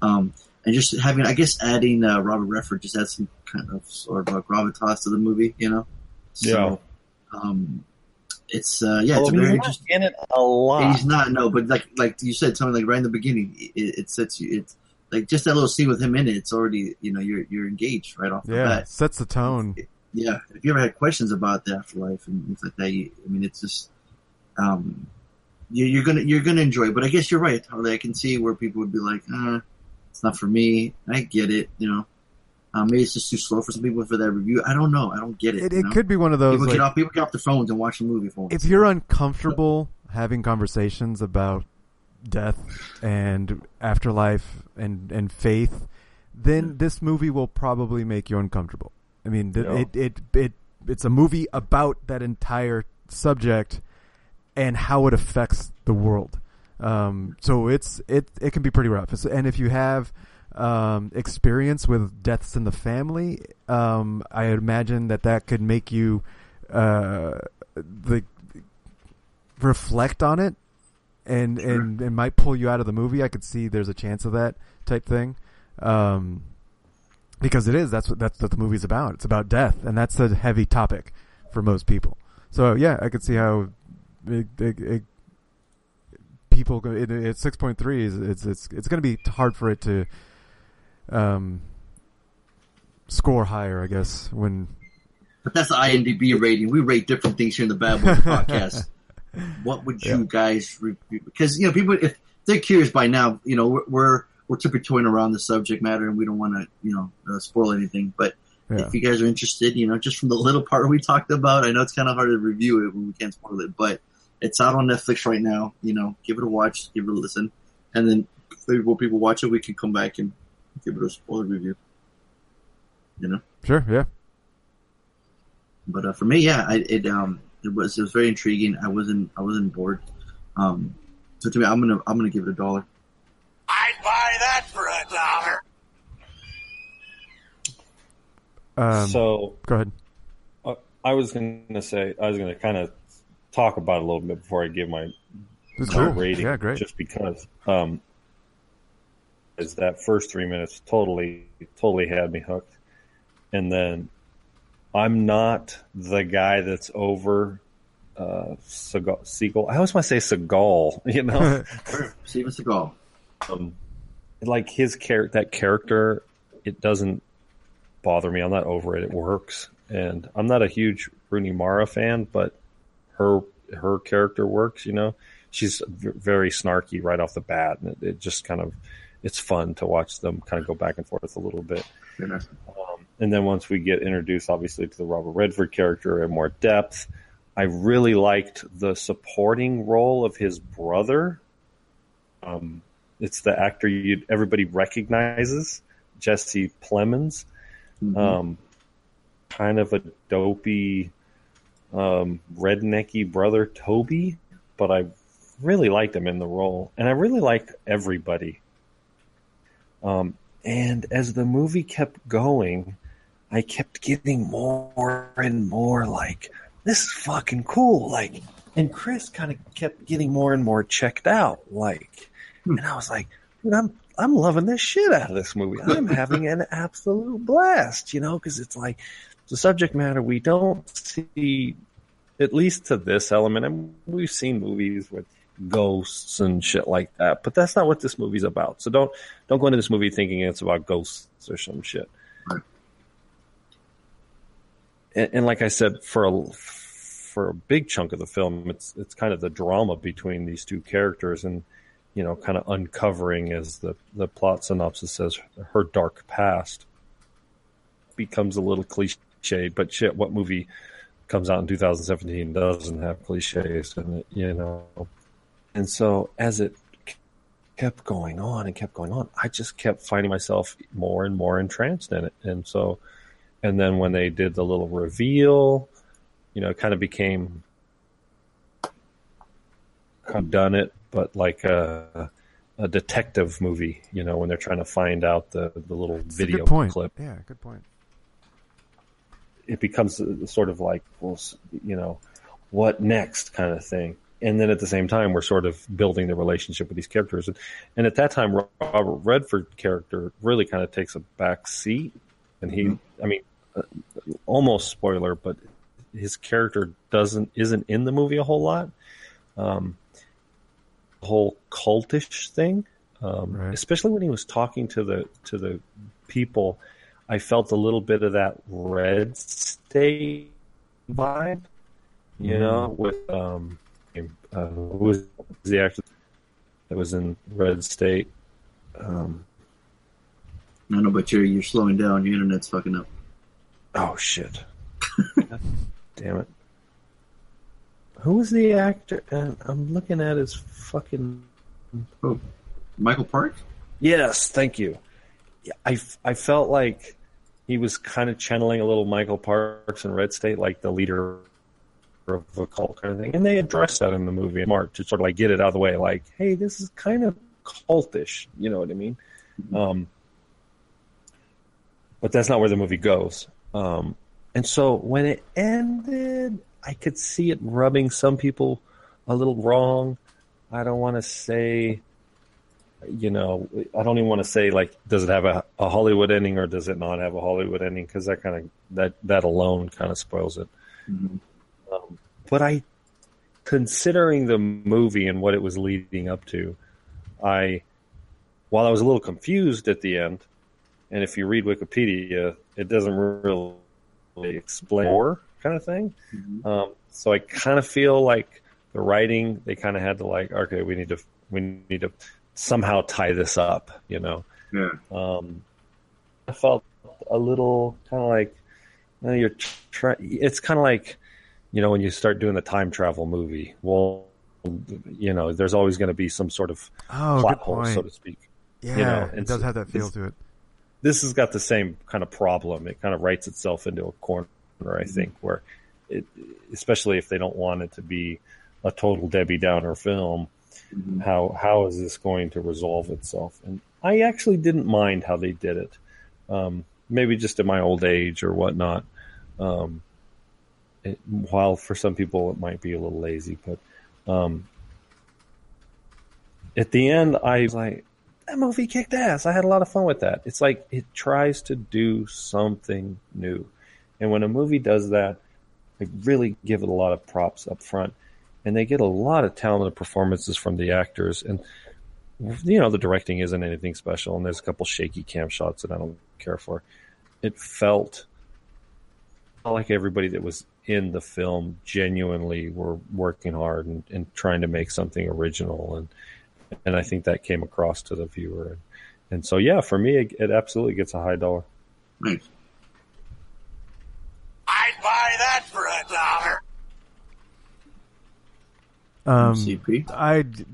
Um, And just having, I guess, adding uh, Robert Redford just adds some kind of sort of uh, gravitas to the movie, you know. So, yeah. Um, it's uh, yeah, well, it's very interesting. In it a lot. He's not no, but like like you said, something like right in the beginning, it, it sets you. It's like just that little scene with him in it. It's already you know you're you're engaged right off yeah, the bat. Yeah, sets the tone. It, yeah, if you ever had questions about the afterlife and things like that, you, I mean, it's just um, you, you're gonna you're gonna enjoy it. But I guess you're right, Harley. I can see where people would be like, uh it's not for me. I get it, you know. Um, maybe it's just too slow for some people for that review. I don't know. I don't get it. It, it you know? Could be one of those. People, like, get off, people get off their phones and watch a movie for once. If you're uncomfortable so. having conversations about death and afterlife and, and faith, then yeah. this movie will probably make you uncomfortable. I mean, th- yeah. it, it it it's a movie about that entire subject and how it affects the world. Um, so it's, it, it can be pretty rough. And if you have, um, experience with deaths in the family, um, I imagine that that could make you, uh, the, reflect on it and, sure. and, and might pull you out of the movie. I could see there's a chance of that type thing. Um, because it is, that's what, that's what the movie's about. It's about death, and that's a heavy topic for most people. So yeah, I could see how it, it, it, people, it, it's six point three is, it's, it's, it's going to be hard for it to, um, score higher, I guess, when, but that's the I M D B rating. We rate different things here in the Bad Boys podcast. What would you yeah. guys review? Because, you know, people, if they're curious by now, you know, we're, we're, we're tiptoeing around the subject matter, and we don't want to, you know, uh, spoil anything. But yeah. if you guys are interested, you know, just from the little part we talked about, I know it's kind of hard to review it when we can't spoil it, but it's out on Netflix right now. You know, give it a watch, give it a listen. And then maybe when people watch it, we can come back and give it a spoiler review. You know? Sure, yeah. But uh, for me, yeah, I, it um it was it was very intriguing. I wasn't I wasn't bored. Um, so to me, I'm gonna I'm gonna give it a dollar. I'd buy that for a dollar. Um, so go ahead. Uh, I was gonna say I was gonna kind of talk about it a little bit before I give my, my cool. rating. Yeah, great. Just because um, is that first three minutes totally totally had me hooked, and then. I'm not the guy that's over uh, Seagal, Seagal. I always want to say Seagal, you know, Steven Seagal. Um, like his character, that character, it doesn't bother me. I'm not over it. It works, and I'm not a huge Rooney Mara fan, but her her character works. You know, she's very snarky right off the bat, and it, it just kind of it's fun to watch them kind of go back and forth a little bit. Yeah. And then once we get introduced, obviously, to the Robert Redford character in more depth, I really liked the supporting role of his brother. Um, it's the actor you everybody recognizes, Jesse Plemons. Mm-hmm. Um, kind of a dopey, um, rednecky brother, Toby. But I really liked him in the role. And I really liked everybody. Um, and as the movie kept going... I kept getting more and more like, this is fucking cool. Like, and Chris kind of kept getting more and more checked out. Like, and I was like, dude, I'm, I'm loving this shit out of this movie. I'm having an absolute blast, you know, because it's like the subject matter we don't see, at least to this element. I mean, we've seen movies with ghosts and shit like that, but that's not what this movie's about. So don't, don't go into this movie thinking it's about ghosts or some shit. And like I said, for a, for a big chunk of the film, it's it's kind of the drama between these two characters and, you know, kind of uncovering, as the, the plot synopsis says, her dark past. Becomes a little cliche, but shit, what movie comes out in two thousand seventeen doesn't have cliches in it, you know? And so as it kept going on and kept going on, I just kept finding myself more and more entranced in it. And so... And then when they did the little reveal, you know, it kind of became kind of done it, but like a, a detective movie, you know, when they're trying to find out the, the little That's video a good point. clip. Yeah, good point. It becomes sort of like, well, you know, what next kind of thing. And then at the same time, we're sort of building the relationship with these characters. And, and at that time, Robert Redford's character really kind of takes a back seat. And he, I mean, uh, almost spoiler, but his character doesn't isn't in the movie a whole lot. Um, the whole cultish thing, um, right. especially when he was talking to the to the people, I felt a little bit of that Red State vibe, you mm. know, with um, uh, who was the actor that was in Red State? Um, I know, but you're, you're slowing down. Your internet's fucking up. Oh, shit. Damn it. Who was the actor? Uh, I'm looking at his fucking... Oh, Michael Parks? Yes, thank you. Yeah, I, I felt like he was kind of channeling a little Michael Parks in Red State, like the leader of a cult kind of thing. And they addressed that in the movie in March to sort of like get it out of the way. Like, hey, this is kind of cultish. You know what I mean? Mm-hmm. Um... But that's not where the movie goes. Um, and so when it ended, I could see it rubbing some people a little wrong. I don't want to say, you know, I don't even want to say, like, does it have a, a Hollywood ending or does it not have a Hollywood ending? Because that kind of that that alone kind of spoils it. Mm-hmm. Um, but I, considering the movie and what it was leading up to, I, while I was a little confused at the end, and if you read Wikipedia, it doesn't really explain more kind of thing. Mm-hmm. Um, so I kind of feel like the writing, they kind of had to like, okay, we need to we need to somehow tie this up, you know. Yeah. Um, I felt a little kind of like, you know, you're try- it's kind of like, you know, when you start doing the time travel movie, well, you know, there's always going to be some sort of oh, plot hole, so to speak. Yeah, you know, it does so, have that feel to it. This has got the same kind of problem. It kind of writes itself into a corner, I think, where it, especially if they don't want it to be a total Debbie Downer film, mm-hmm. how how is this going to resolve itself? And I actually didn't mind how they did it. Um, maybe just in my old age or whatnot. Um, it, while for some people it might be a little lazy, but um, at the end I was like, that movie kicked ass. I had a lot of fun with that. It's like it tries to do something new. And when a movie does that, they really give it a lot of props up front. And they get a lot of talented performances from the actors. And, you know, the directing isn't anything special. And there's a couple shaky cam shots that I don't care for. It felt like everybody that was in the film genuinely were working hard and, and trying to make something original. And And I think that came across to the viewer. And so, yeah, for me, it, it absolutely gets a high dollar. Nice. I'd buy that for a dollar. Um, C P? I'd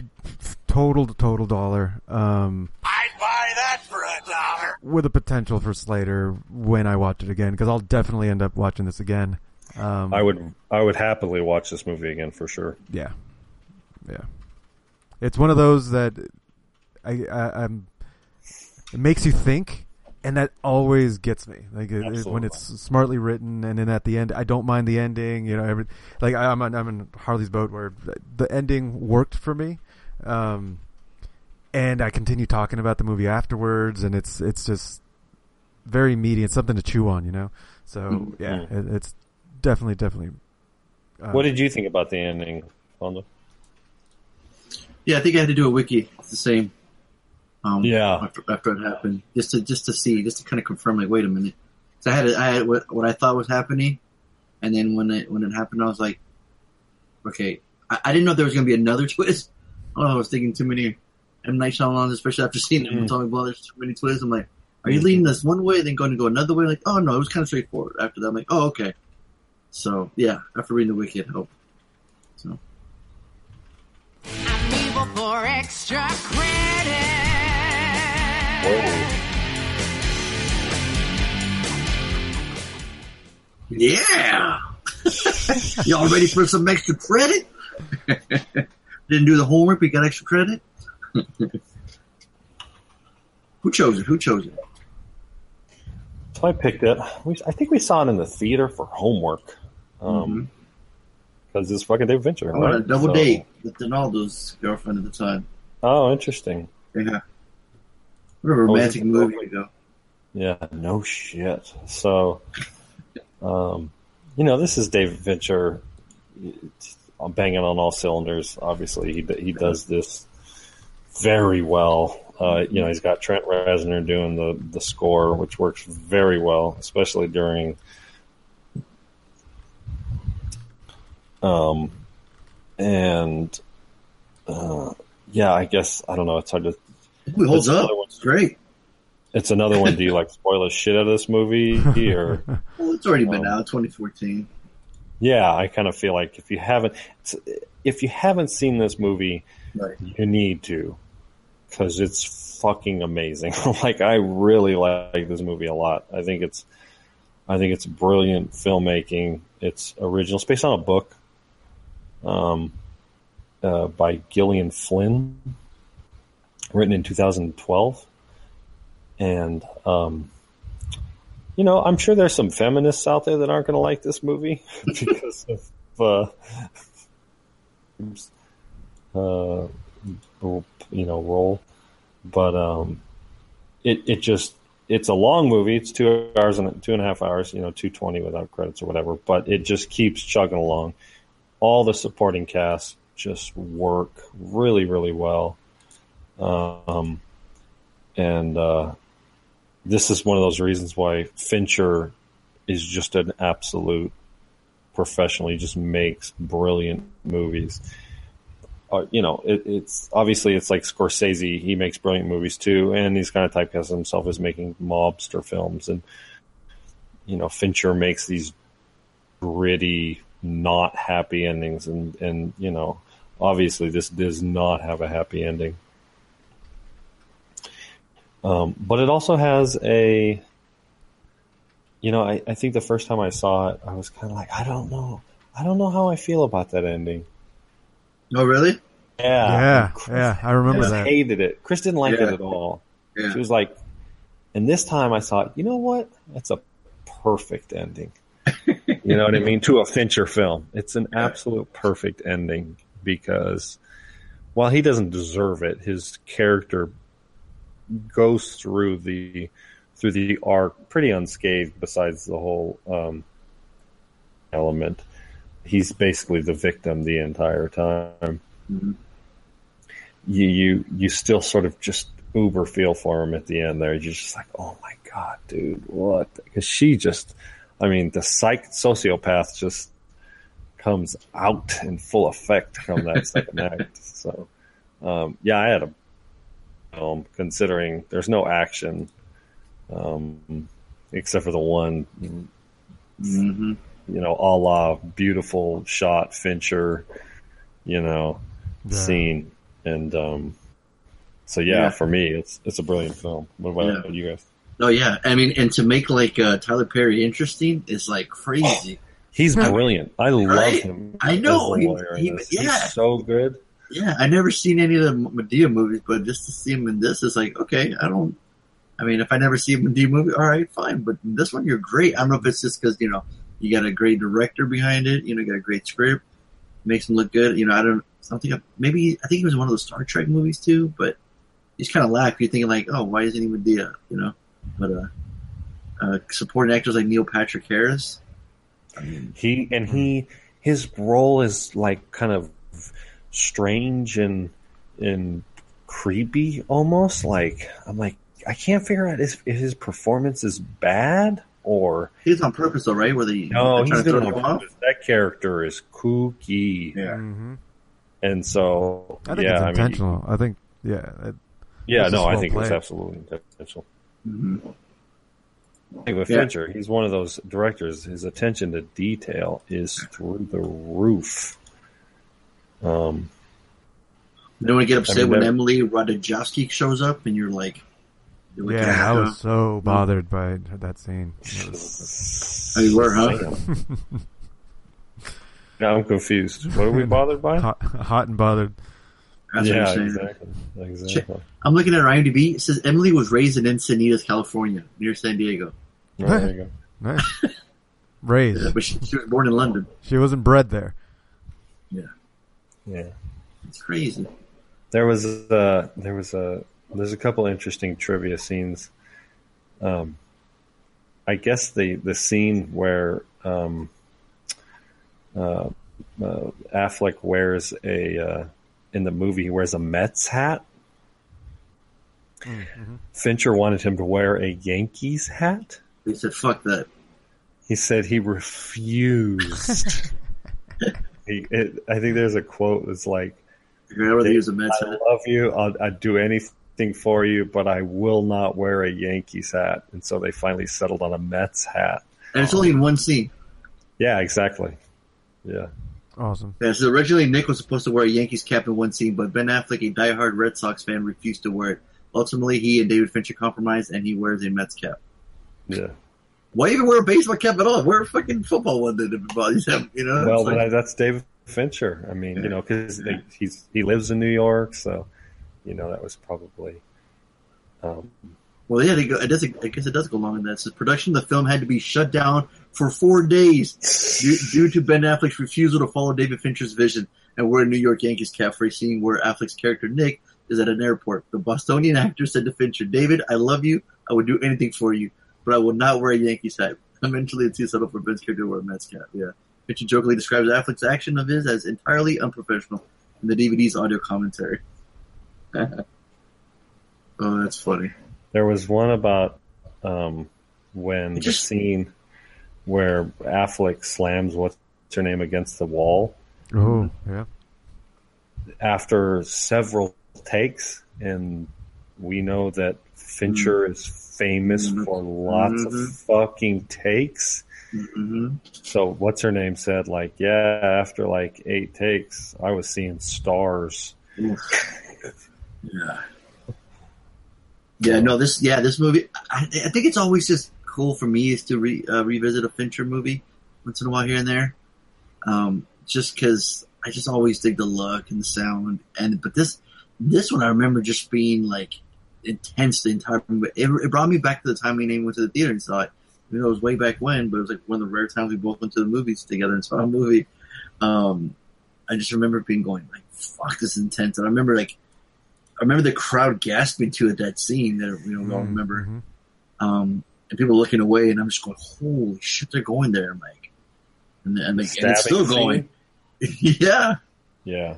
total total dollar. Um, I'd buy that for a dollar. With a potential for Slater when I watch it again, because I'll definitely end up watching this again. Um, I would I would happily watch this movie again for sure. Yeah. Yeah. It's one of those that I, I, I'm. It makes you think, and that always gets me. Like it, it, when it's smartly written, and then at the end, I don't mind the ending. You know, every, like I'm on, I'm in Harley's boat where the ending worked for me, um, and I continue talking about the movie afterwards, and it's it's just very meaty. It's something to chew on, you know. So mm-hmm. yeah, it, it's definitely definitely. Uh, what did you think about the ending, Fonda? Yeah, I think I had to do a wiki. It's the same. Um, yeah. After, after it happened, just to just to see, just to kind of confirm. Like, wait a minute. So I had a, I had what, what I thought was happening, and then when it when it happened, I was like, okay, I, I didn't know there was going to be another twist. Oh, I was thinking too many M. Night Shyamalan, especially after seeing mm-hmm. Atomic Blonde. There's too many twists. I'm like, are you mm-hmm. leading us one way, then going to go another way? Like, oh no, it was kind of straightforward. After that, I'm like, oh okay. So yeah, after reading the wiki, it helped. So. For extra credit. Yeah. Y'all ready for some extra credit? Didn't do the homework, we got extra credit. Who chose it? Who chose it? So I picked it. We, I think we saw it in the theater for homework. Um, mm-hmm. Because it's fucking David Venture, oh, right? A double so. Date with Donaldo's girlfriend at the time. Oh, interesting. Yeah. What a romantic oh, movie, though. Yeah, no shit. So, um, you know, this is David Venture banging on all cylinders. Obviously, he he does this very well. Uh, you know, he's got Trent Reznor doing the, the score, which works very well, especially during... Um, and, uh, yeah, I guess, I don't know. It's hard to, it holds up. It's great. It's another one. Do you like spoil the shit out of this movie here? Well, it's already um, been out twenty fourteen. Yeah. I kind of feel like if you haven't, if you haven't seen this movie, right. you need to, cause it's fucking amazing. Like I really like this movie a lot. I think it's, I think it's brilliant filmmaking. It's original. It's based on a book. Um, uh, by Gillian Flynn, written in two thousand twelve. And, um, you know, I'm sure there's some feminists out there that aren't going to like this movie because of, uh, uh, you know, role. But um, it it just it's a long movie. It's two hours and two and a half hours. You know, two twenty without credits or whatever. But it just keeps chugging along. All the supporting cast just work really, really well. Um, and uh, this is one of those reasons why Fincher is just an absolute professional. He just makes brilliant movies. Uh, you know, it, it's obviously it's like Scorsese. He makes brilliant movies too, and he's kind of typecast himself as making mobster films. And you know, Fincher makes these gritty, not happy endings. And and you know, obviously this does not have a happy ending. Um, but it also has a, you know, I, I think the first time I saw it, I was kind of like, I don't know. I don't know how I feel about that ending. Oh, really? Yeah. Yeah, Chris, yeah I remember I that. I hated it. Chris didn't like yeah. it at all. Yeah. She was like, and this time I thought, you know what? That's a perfect ending. You know what I mean? To a Fincher film. It's an absolute perfect ending because while he doesn't deserve it, his character goes through the through the arc pretty unscathed besides the whole um, element. He's basically the victim the entire time. Mm-hmm. You you you still sort of just uber feel for him at the end there. You're just like, oh my God, dude, what? Because she just, I mean, the psych sociopath just comes out in full effect from that second act. So, um, yeah, I had a film considering there's no action um, except for the one, mm-hmm. you know, a la beautiful shot Fincher, you know, yeah. scene. And um, so, yeah, yeah, for me, it's it's a brilliant film. What about yeah. you guys? Oh, yeah. I mean, and to make, like, uh, Tyler Perry interesting is, like, crazy. Oh, he's brilliant. I love right? him. I know. He, he, yeah. He's so good. Yeah, I've never seen any of the Madea movies, but just to see him in this is like, okay, I don't – I mean, if I never see a Madea movie, all right, fine. But in this one, you're great. I don't know if it's just because, you know, you got a great director behind it. You know, you got a great script. Makes him look good. You know, I don't – I don't think – maybe – I think he was in one of those Star Trek movies too, but you just kind of laugh. You're thinking like, oh, why isn't he Madea, you know? But uh, uh, supporting actors like Neil Patrick Harris. I mean, he and he – his role is like kind of – strange and and creepy almost. Like I'm like I can't figure out if, if his performance is bad or he's on purpose though, right? Where they no, he's doing on purpose. That character is kooky. Yeah, mm-hmm. And so I think yeah, it's intentional. I, mean, I think yeah, it, yeah. No, I think played. It's absolutely intentional. Mm-hmm. I think with yeah. Fincher, he's one of those directors. His attention to detail is through the roof. Um, you don't want to get upset I mean, when that, Emily Ratajkowski shows up and you're like... You're yeah, I was so bothered by that scene. I mean, we're hot. Now I'm confused. What are we bothered by? Hot, hot and bothered. That's yeah, what I'm saying. Exactly. exactly. I'm looking at her I M D B. It says Emily was raised in Encinitas, California, near San Diego. Oh, there you go. Nice. Raised. Yeah, but she, she was born in London. She wasn't bred there. Yeah. Yeah, it's crazy. There was a, there was a there's a couple interesting trivia scenes. Um, I guess the the scene where um, uh, uh, Affleck wears a uh, in the movie he wears a Mets hat. Mm-hmm. Fincher wanted him to wear a Yankees hat. He said, "Fuck that." He said he refused. He, it, I think there's a quote that's like, really use a Mets hat. I love you. I'll, I'd do anything for you, but I will not wear a Yankees hat. And so they finally settled on a Mets hat. And it's um, only in one scene. Yeah, exactly. Yeah. Awesome. Yeah, so originally Nick was supposed to wear a Yankees cap in one scene, but Ben Affleck, a diehard Red Sox fan, refused to wear it. Ultimately, he and David Fincher compromised, and he wears a Mets cap. Yeah. Why even wear a baseball cap at all? Wear a fucking football one that everybody's having, you know? Well, like, that's David Fincher. I mean, yeah, you know, because yeah. he's he lives in New York, so you know that was probably. Um, well, yeah, they go, it does. I guess it does go along with that. So production of the film had to be shut down for four days due, due to Ben Affleck's refusal to follow David Fincher's vision. and we're a New York Yankees cafe scene where Affleck's character Nick is at an airport. The Bostonian actor said to Fincher, David, I love you. I would do anything for you, but I will not wear a Yankees hat. Eventually, it's too subtle for Ben's character to wear a Mets cap. Yeah. Fincher jokingly describes Affleck's action of his as entirely unprofessional in the D V D's audio commentary. Oh, that's funny. There was one about um, when the scene where Affleck slams what's her name against the wall. Oh, yeah. After several takes, and we know that Fincher mm-hmm. is famous mm-hmm. for lots mm-hmm. of fucking takes. Mm-hmm. So what's her name said, like, yeah, after like eight takes, I was seeing stars. Yeah. yeah. Yeah, no, this, yeah, this movie, I, I think it's always just cool for me is to re, uh, revisit a Fincher movie once in a while here and there. Um, just cause I just always dig the look and the sound. And, but this, this one I remember just being like intense the entire movie. It, it brought me back to the time we named went to the theater and saw it. You know, it was way back when, but it was like one of the rare times we both went to the movies together and saw a movie. Um, I just remember being going like, fuck, this is intense. And I remember like, I remember the crowd gasping too at that scene that you know we all remember, mm-hmm. um, and people looking away, and I'm just going, "Holy shit, they're going there, Mike!" And, and, like, and it's still going. yeah, yeah,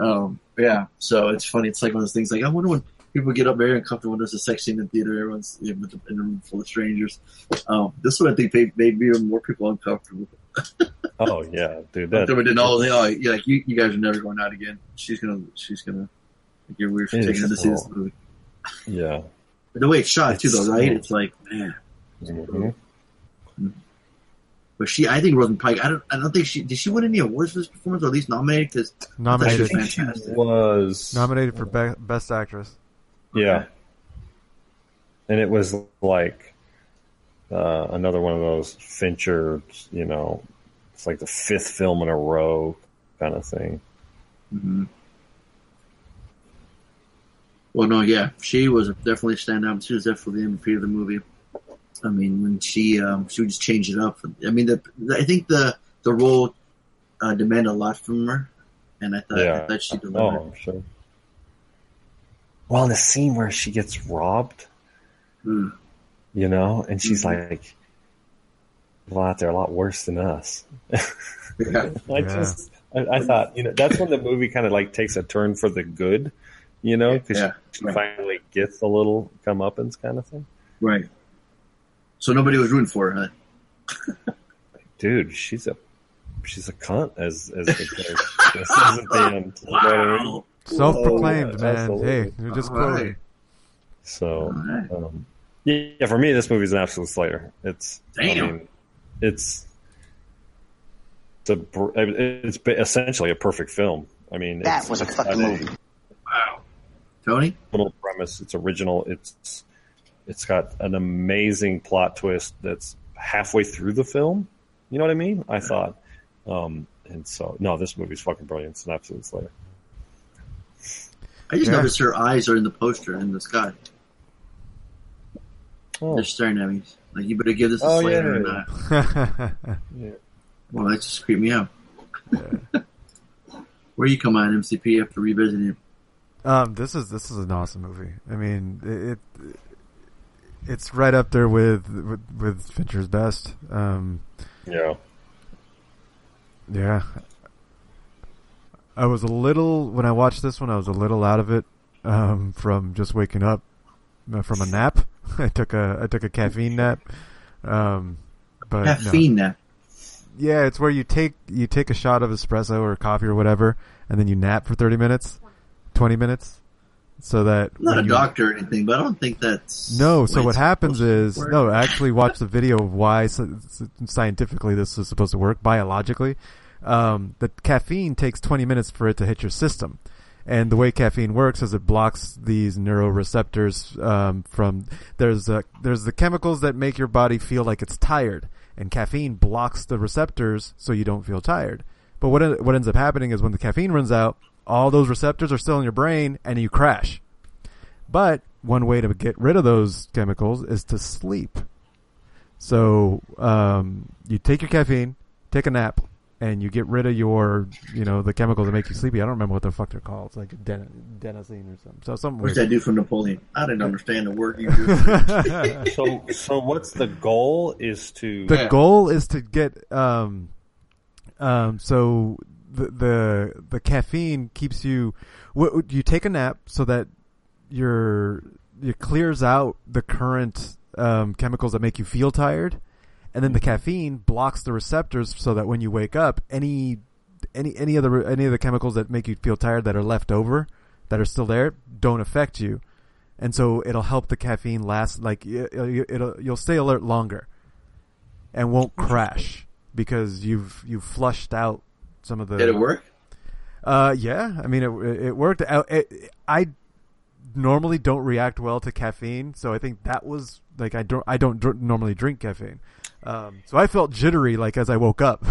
um, yeah. So it's funny. It's like one of those things. Like I wonder when people get up very uncomfortable when there's a sex scene in the theater. Everyone's in a room full of strangers. Um, this one I think made maybe more people uncomfortable. oh yeah, dude. That we did all. Like you, you guys are never going out again. She's gonna. She's gonna. Like you're weird for taking them to see this movie. Yeah. But the way it's shot, it's, too, though, right? It's like, man. Mm-hmm. But she, I think Rosamund Pike, I don't I don't think she, did she win any awards for this performance, or at least nominated? Cause nominated. I think she was nominated for be- Best Actress. Yeah. Okay. And it was like uh, another one of those Fincher, you know, it's like the fifth film in a row kind of thing. Mm-hmm. Well, no, yeah, she was definitely a standout. She was definitely the M V P of the movie. I mean, when she um, she would just change it up. I mean, the, I think the the role uh, demanded a lot from her, and I thought, yeah. I thought she delivered. Oh, I'm sure. Well, the scene where she gets robbed, mm. you know, and she's mm-hmm. like, "Well, out there, a lot worse than us." yeah. I just, I, I thought, you know, that's when the movie kind of like takes a turn for the good. You know, because yeah, she right. finally gets a little comeuppance kind of thing. Right. So nobody was rooting for her, huh? Dude, she's a she's a cunt as as the band. Wow. Self-proclaimed, oh, man. Absolutely. Hey, you're just quoting. Right. So, right. um, yeah, for me, this movie's an absolute slayer. It's damn. I mean, it's it's, a, it's essentially a perfect film. I mean, that it's, was a fucking I mean, movie. Wow. Tony? Little premise. It's original. It's it's got an amazing plot twist that's halfway through the film. You know what I mean? I thought. Um, and so, no, this movie's fucking brilliant. It's an absolute slayer. I just yeah. noticed her eyes are in the poster in the sky. Oh. They're staring at me. Like, you better give this a oh, slayer yeah, yeah, or not. yeah. Well, that just creeped me out. Yeah. Where you come on M C P after revisiting it? Um, this is this is an awesome movie. I mean, it, it it's right up there with with, with Fincher's best. Um, yeah, yeah. I was a little when I watched this one. I was a little out of it um, from just waking up from a nap. I took a I took a caffeine nap. Um, but caffeine no. nap. Yeah, it's where you take you take a shot of espresso or coffee or whatever, and then you nap for thirty minutes. Twenty minutes, so that I'm not a you, doctor or anything, but I don't think that's no. So what happens is no. Actually, watch the video of why scientifically this is supposed to work biologically. Um, the caffeine takes twenty minutes for it to hit your system, and the way caffeine works is it blocks these neuroreceptors um, from there's a, there's the chemicals that make your body feel like it's tired, and caffeine blocks the receptors so you don't feel tired. But what what ends up happening is when the caffeine runs out, all those receptors are still in your brain and you crash. But one way to get rid of those chemicals is to sleep. So um, you take your caffeine, take a nap, and you get rid of your, you know, the chemicals that make you sleepy. I don't remember what the fuck they're called. It's like den- denosine or something. So something weird. What's that do from Napoleon? I didn't understand the word you do. so, so what's the goal is to... The yeah. goal is to get... Um, um, so the, the the caffeine keeps you... What, you take a nap so that your it clears out the current um, chemicals that make you feel tired. And then the caffeine blocks the receptors so that when you wake up, any any any other any of the chemicals that make you feel tired that are left over, that are still there, don't affect you, and so it'll help the caffeine last. Like it'll, it'll you'll stay alert longer, and won't crash because you've you've flushed out some of the. Did it work? Uh, yeah, I mean it it worked. Out. I normally don't react well to caffeine, so I think that was like I don't I don't dr- normally drink caffeine. Um, so I felt jittery, like as I woke up.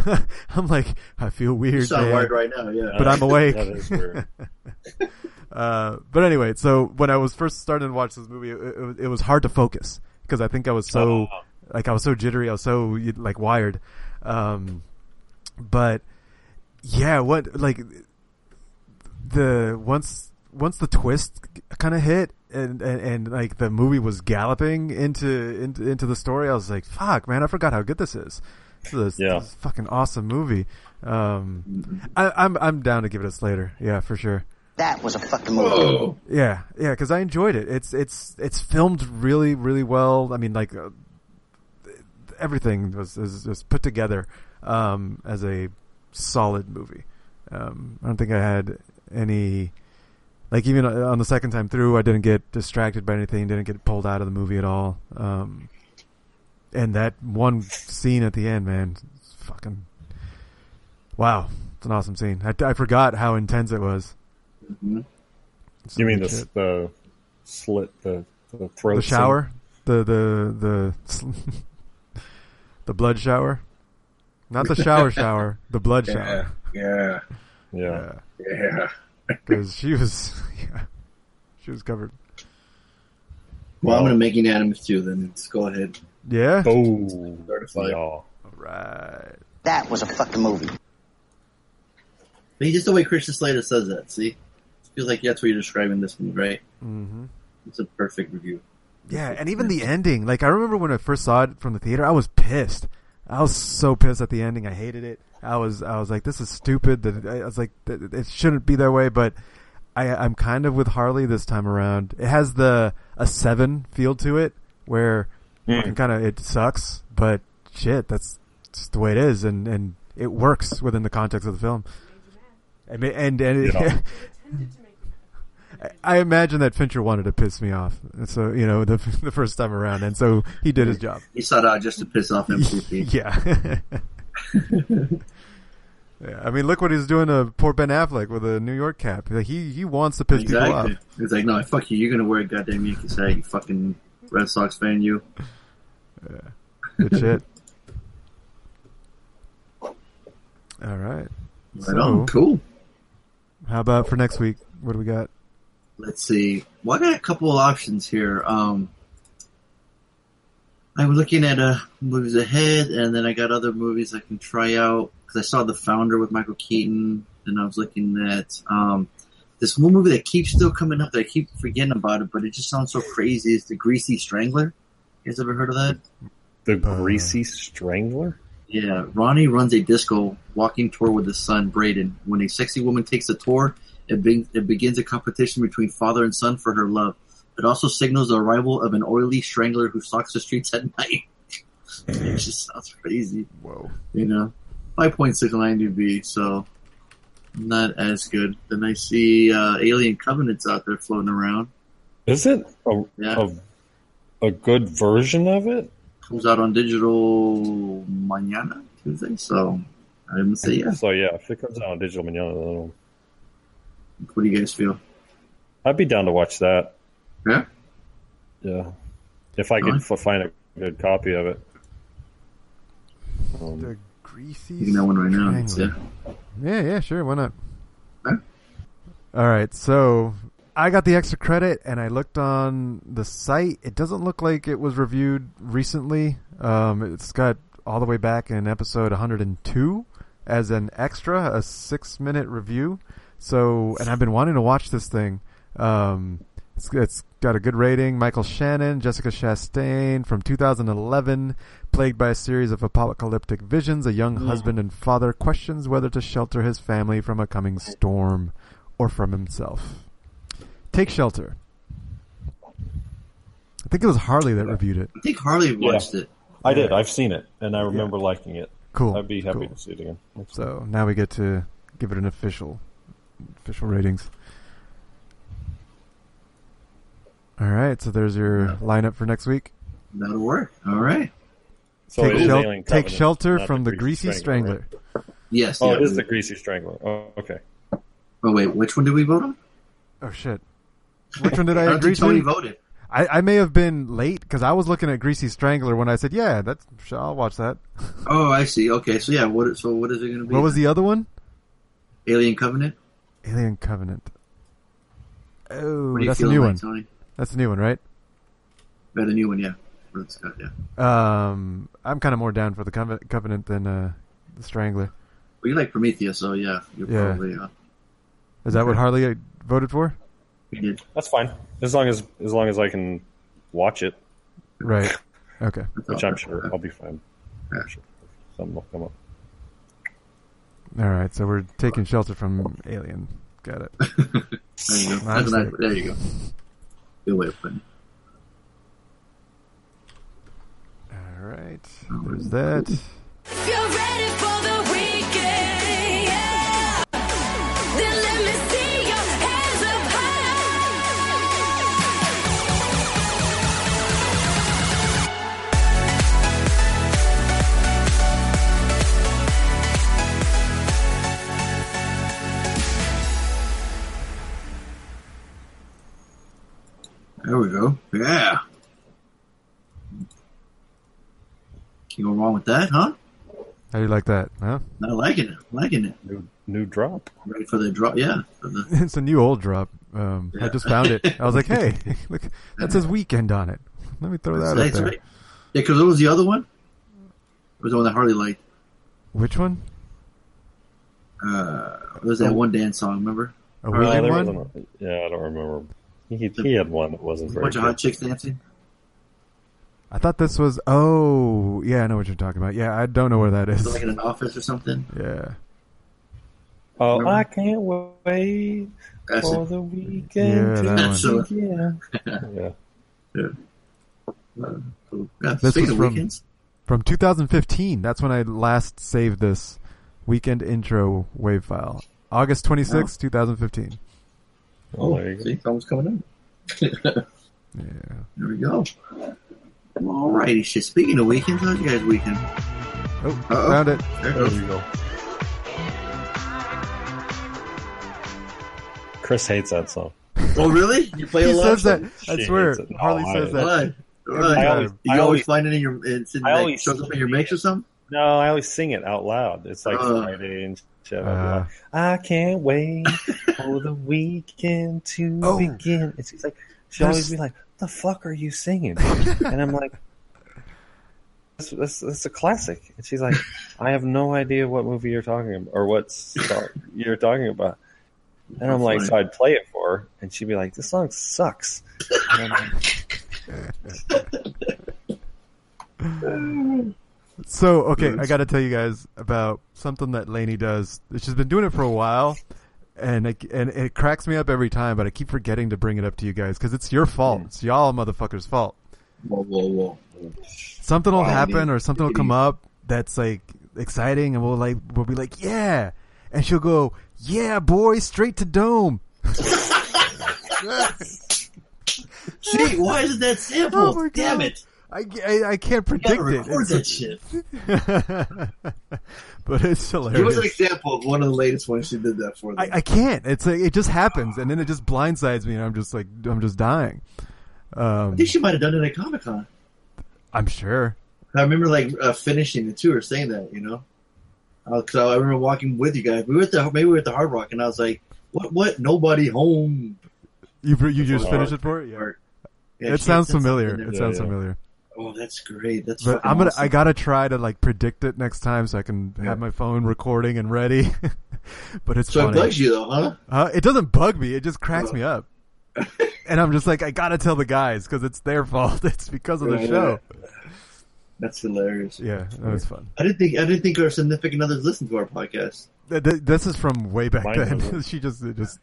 I'm like, I feel weird. You sound weird right now, yeah. But I'm awake. That is weird. uh, but anyway, so when I was first starting to watch this movie, it, it was hard to focus because I think I was so, oh. like, I was so jittery, I was so like wired. Um, but yeah, what like the once once the twist kind of hit. And, and and like the movie was galloping into, into into the story. I was like, "Fuck, man! I forgot how good this is. This is, yeah. this is a fucking awesome movie." Um, I, I'm I'm down to give it a Slater. Yeah, for sure. That was a fucking movie. Whoa. Yeah, yeah, because I enjoyed it. It's it's it's filmed really really well. I mean, like uh, everything was, was was put together um, as a solid movie. Um, I don't think I had any. Like, even on the second time through, I didn't get distracted by anything, didn't get pulled out of the movie at all. Um, and that one scene at the end, man, it's fucking... Wow, it's an awesome scene. I, I forgot how intense it was. Mm-hmm. You mean the, the slit, the, the throat The shower? Scene? The the the the blood shower? Not the shower shower, the blood yeah, shower. Yeah, yeah, yeah. yeah. Because she was, yeah, she was covered. Well, well I'm going to make unanimous too. Then let's go ahead. Yeah. Oh, yeah. All right. That was a fucking movie. I mean, just the way Christian Slater says that. See, it feels like that's what you're describing this movie, right? Mm-hmm. It's a perfect review. Yeah, and even the ending. Like I remember when I first saw it from the theater, I was pissed. I was so pissed at the ending. I hated it. I was, I was like, this is stupid. That I was like, it shouldn't be that way. But I, I'm kind of with Harley this time around. It has the a seven feel to it, where mm. kind of it sucks, but shit, that's just the way it is, and, and it works within the context of the film. And and, and it, I imagine that Fincher wanted to piss me off, and so you know the the first time around, and so he did his job. He sought out just to piss off M C P. Yeah. Yeah, I mean, look what he's doing to poor Ben Affleck with a New York cap. Like, he he wants to piss exactly. people off. He's like, no, fuck you. You're gonna wear a goddamn Yankees hat. You fucking Red Sox fan, you. Yeah, good shit. All right, right so, on. Cool. How about for next week? What do we got? Let's see. Well, I got a couple of options here. Um, I'm looking at uh, movies ahead, and then I got other movies I can try out. Because I saw The Founder with Michael Keaton, and I was looking at um, this one movie that keeps still coming up that I keep forgetting about it, but it just sounds so crazy. It's The Greasy Strangler. You guys ever heard of that? The Greasy Strangler? Yeah. Ronnie runs a disco walking tour with his son, Braden. When a sexy woman takes the tour, it, be- it begins a competition between father and son for her love. It also signals the arrival of an oily strangler who stalks the streets at night. It just sounds crazy. Whoa. You know? five point six on I M D B, so not as good. Then I see uh, Alien Covenant's out there floating around. Is it a, yeah. a, a good version of it? Comes out on digital mañana, Tuesday, so I didn't say yeah. So yeah, if it comes out on digital mañana, then what do you guys feel? I'd be down to watch that. Yeah, yeah. If I could f- find a good copy of it, um, the Greasy. You know one right now. Yeah. yeah, yeah, sure. Why not? Huh? All right. So I got the extra credit, and I looked on the site. It doesn't look like it was reviewed recently. Um, it's got all the way back in episode one hundred two. as an extra, a six-minute review. So, and I've been wanting to watch this thing. Um, it's, it's got a good rating. Michael Shannon, Jessica Chastain, from two thousand eleven, plagued by a series of apocalyptic visions, a young yeah. husband and father questions whether to shelter his family from a coming storm or from himself. Take shelter. I think it was Harley that yeah. reviewed it. I think Harley watched yeah. it. I yeah. did. I've seen it, and I remember yeah. liking it. Cool. I'd be happy cool. to see it again. That's so cool. Now we get to give it an official, official ratings. All right, so there's your lineup for next week. That'll work. All right. So take shel- Covenant, take shelter from the Greasy Strangler. Strangler. Yes. Oh, yeah. It is the Greasy Strangler. Oh, okay. Oh wait, which one did we vote on? Oh shit. Which one did I agree to? Tony voted. I, I may have been late because I was looking at Greasy Strangler when I said, "Yeah, that's I'll watch that." Oh, I see. Okay, so yeah, what? So what is it going to be? What was the other one? Alien Covenant. Alien Covenant. Oh, that's a new like, one. Tony? That's a new one, right? That's a new one, yeah. Scott, yeah. Um, I'm kind of more down for the Covenant, Covenant than uh, the Strangler. Well, you like Prometheus, so yeah, you're yeah. probably. Uh, is that okay. what Harley voted for? That's fine. As long as as long as I can watch it. Right. Okay. Which I'm sure I'll be fine. I'm sure something will come up. All right, so we're taking shelter from Alien. Got it. There you go. That's nice. There you go. Good way of putting it. All right. There's that. You're ready for the weekend. Yeah. Then let me see. There we go. Yeah. Can't go wrong with that, huh? How do you like that, huh? I liking it. Liking it. New, new drop. Ready for the drop, yeah. The... It's a new old drop. Um, yeah. I just found it. I was like, hey, look, that says weekend on it. Let me throw that that's out right. there. Yeah, because what was the other one? It was the one that Harley liked. Which one? Uh, it was that oh. one dance song, remember? A weekend one? one? Yeah, I don't remember. He, he had one that wasn't very good. A bunch of hot chicks dancing? I thought this was... Oh, yeah, I know what you're talking about. Yeah, I don't know where that is. Like in an office or something? Yeah. Oh, remember? I can't wait That's for it. the weekend. Yeah, that one. yeah. yeah. yeah. Uh, this was from, from twenty fifteen. That's when I last saved this weekend intro wave file. August twenty-sixth, oh. two thousand fifteen. Oh, oh see, someone's coming in. yeah. There we go. All righty. Speaking of weekends, how's you guys' weekend? Oh, Uh-oh. found it. There, there we go. Chris hates that song. Oh, really? You play he a lot? Says that. I swear. Harley oh, says I, that. Really? I always, you I always find it in your, it's in like, struggle in your mix or something? No, I always sing it out loud. It's like uh, Friday and shit. Uh, I can't wait for the weekend to oh, begin. It's, it's like she always be like, "What the fuck are you singing?" And I'm like, "That's that's, that's a classic." And she's like, "I have no idea what movie you're talking about or what song you're talking about." And that's I'm like, funny. So I'd play it for her, and she'd be like, "This song sucks." And I'm like, so, okay, I got to tell you guys about something that Lainey does. She's been doing it for a while, and it, and it cracks me up every time, but I keep forgetting to bring it up to you guys because it's your fault. It's y'all motherfuckers' fault. Whoa, whoa, whoa. Something will happen or something will come up that's, like, exciting, and we'll, like, we'll be like, yeah. And she'll go, yeah, boy, straight to dome. Gee, why is that sample? Oh, damn it. I, I, I can't predict you it. It's that shit. But it's hilarious. It was an example of one of the latest ones she did that for. I, I can't. It's like, it just happens, and then it just blindsides me, and I'm just like, I'm just dying. Um, I think she might have done it at Comic-Con. I'm sure. I remember like uh, finishing the tour, saying that, you know, because uh, I remember walking with you guys. We were at the maybe we were at the Hard Rock, and I was like, what? What? Nobody home. You you just finished it for it. Yeah. Or, yeah, it sounds familiar. It sounds yeah, yeah. familiar. Oh, that's great. That's but I'm gonna. Awesome. I gotta try to like predict it next time so I can yeah. have my phone recording and ready. But it's so funny. It bugs you though, huh? Uh, it doesn't bug me. It just cracks oh. me up. And I'm just like, I gotta tell the guys because it's their fault. It's because of the right, show. Right. That's hilarious. Yeah, that was fun. I didn't think I didn't think our significant others listened to our podcast. This is from way back Mine then. Doesn't. She just just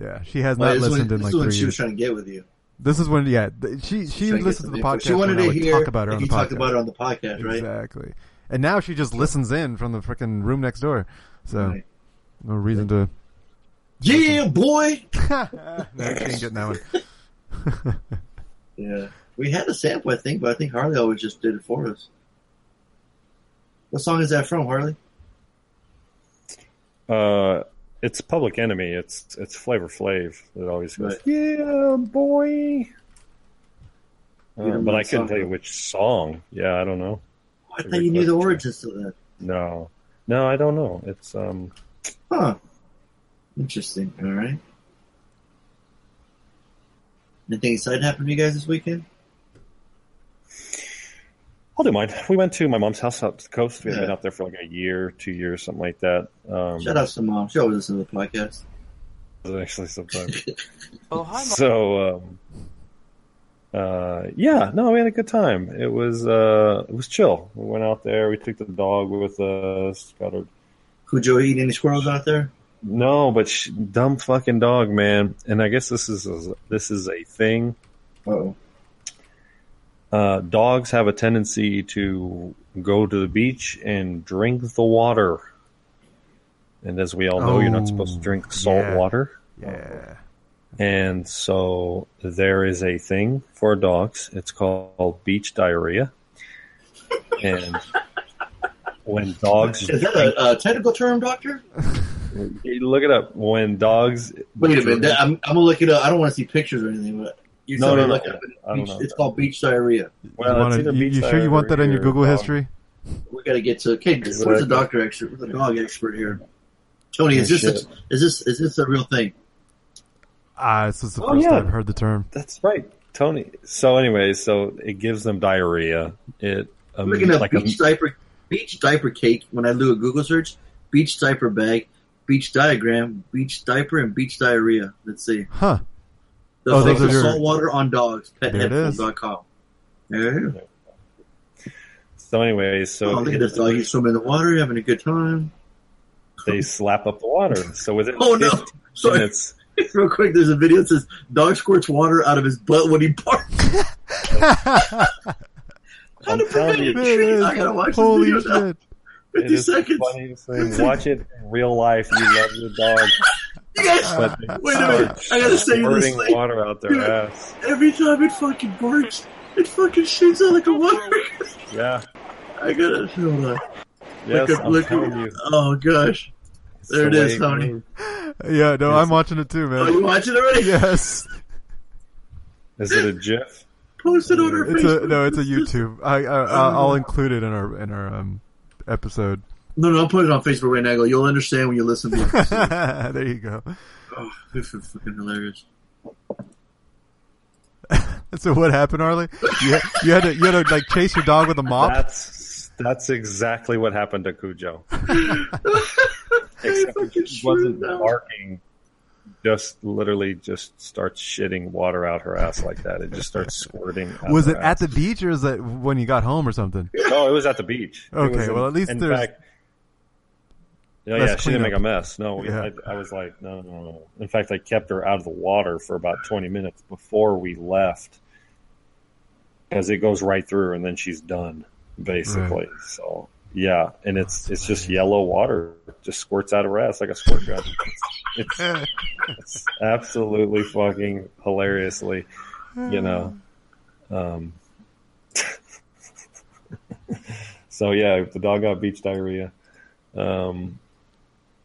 yeah. She has well, not listened when, in like three years. This is when she was trying to get with you. This is when, yeah, she she listens to the podcast. She wanted to hear talk about her on the podcast. You talked about her on the podcast, right? Exactly. And now she just listens in from the freaking room next door. So, right. no reason to. Yeah, boy. No, I can't get that one. Yeah, we had a sample, I think, but I think Harley always just did it for us. What song is that from, Harley? Uh. It's Public Enemy. It's it's Flavor Flav that always goes, right. yeah, boy. Uh, but I couldn't tell you which song. Yeah, I don't know. Oh, I thought Every you knew the origins to that. No. No, I don't know. It's, um... Huh. Interesting. All right. Anything exciting happened to you guys this weekend? I'll do mine. We went to my mom's house up the coast. We yeah. had been up there for like a year, two years, something like that. Um, Shout out to mom. She always listens to the podcast. Actually, sometimes. Oh, hi, mom. So, um, uh, yeah, no, we had a good time. It was uh, it was chill. We went out there. We took the dog with us. Got her. Could you eat any squirrels out there? No, but she, dumb fucking dog, man. And I guess this is a, this is a thing. Uh-oh. Uh, dogs have a tendency to go to the beach and drink the water. And as we all know, oh, you're not supposed to drink salt yeah, water. Yeah. And so there is a thing for dogs. It's called beach diarrhea. And when dogs... Is that drink, a, a technical term, doctor? Look it up. When dogs... Wait a minute. That, I'm, I'm going to look it up. I don't want to see pictures or anything, but... You no, no, no, like no. A beach, it's called beach diarrhea. Well, you, wanna, beach you sure you want that on your Google history? We got to get to. Okay, where's the doctor expert? Where's the dog expert here? Tony, is this a, is this is this a real thing? Ah, uh, this is the oh, first yeah. time I've heard the term. That's right, Tony. So, anyway, so it gives them diarrhea. It um, looking at like beach a, diaper, beach diaper cake. When I do a Google search, beach diaper bag, beach diagram, beach diaper, and beach diarrhea. Let's see. Huh. The oh, those are salt water on dogs. pet headphones dot com Yeah. So anyway, so oh, look at this dog. He's swimming in the water, having a good time. They slap up the water. So within oh no, sorry. Minutes, real quick. There's a video that says dog squirts water out of his butt when he barks. How to prevent a treat? I gotta watch Holy this video shit. Now. Fifty it is seconds. Funny thing. Watch it in real life. You love your dog. You guys, wait a minute! I gotta say this thing. Water out their ass. Every time it fucking barks, it fucking shoots out like a water. Yeah. I gotta hold on. Yes, look, I'm look, telling you. Oh gosh, it's there it is, Tony. Yeah, no, yes. I'm watching it too, man. Are you watching it already? Yes. Is it a GIF? Post it on our it's Facebook. A, no, it's a YouTube. I, I, I I'll include it in our in our um episode. No, no, I'll put it on Facebook right now. You'll understand when you listen to it. There you go. Oh, this is fucking hilarious. So what happened, Harley? You had, you had to, you had to like chase your dog with a mop? That's that's exactly what happened to Cujo. Except he wasn't barking. Just literally just starts shitting water out her ass like that. It just starts squirting. Out was it ass. At the beach or is it when you got home or something? No, it was at the beach. Okay, well, in, at least in there's... Fact, Yeah, Let's yeah, she didn't up. Make a mess. No, yeah. I, I was like, no, no, no. In fact, I kept her out of the water for about twenty minutes before we left, because it goes right through, and then she's done, basically. Right. So, yeah, and it's it's just yellow water, it just squirts out of her ass like a squirt gun. It's, it's, it's absolutely fucking hilariously, you know. Um, so yeah, the dog got beach diarrhea. Um.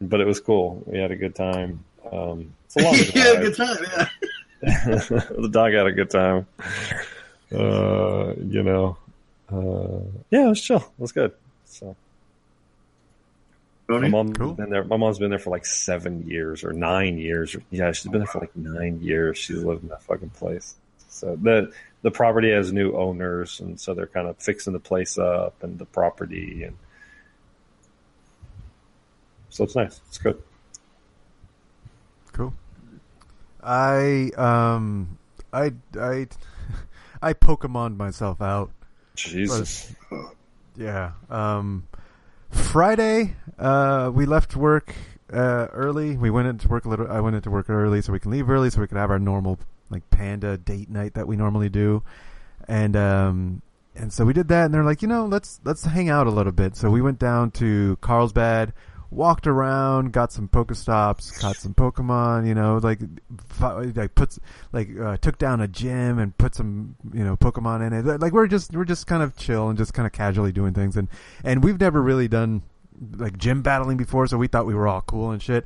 But it was cool. We had a good time. Um, it's a long time. You had a good time, yeah. The dog had a good time. Uh, you know. Uh, yeah, it was chill. It was good. So, my mom's cool. been there. My mom's been there for like seven years or nine years. Yeah, she's been there for like nine years. She's lived in that fucking place. So the the property has new owners, and so they're kind of fixing the place up and the property, and so it's nice. It's good. Cool. I um I I I Pokemon myself out. Jesus. But, yeah. Um, Friday, uh, we left work uh, early. We went into work a little. I went into work early so we can leave early so we could have our normal like panda date night that we normally do, and um and so we did that. And they're like, you know, let's let's hang out a little bit. So we went down to Carlsbad. Walked around, got some Pokestops, caught some Pokemon, you know, like, like puts, like, uh, took down a gym and put some, you know, Pokemon in it. Like, we're just, we're just kind of chill and just kind of casually doing things. And, and we've never really done like gym battling before. So we thought we were all cool and shit.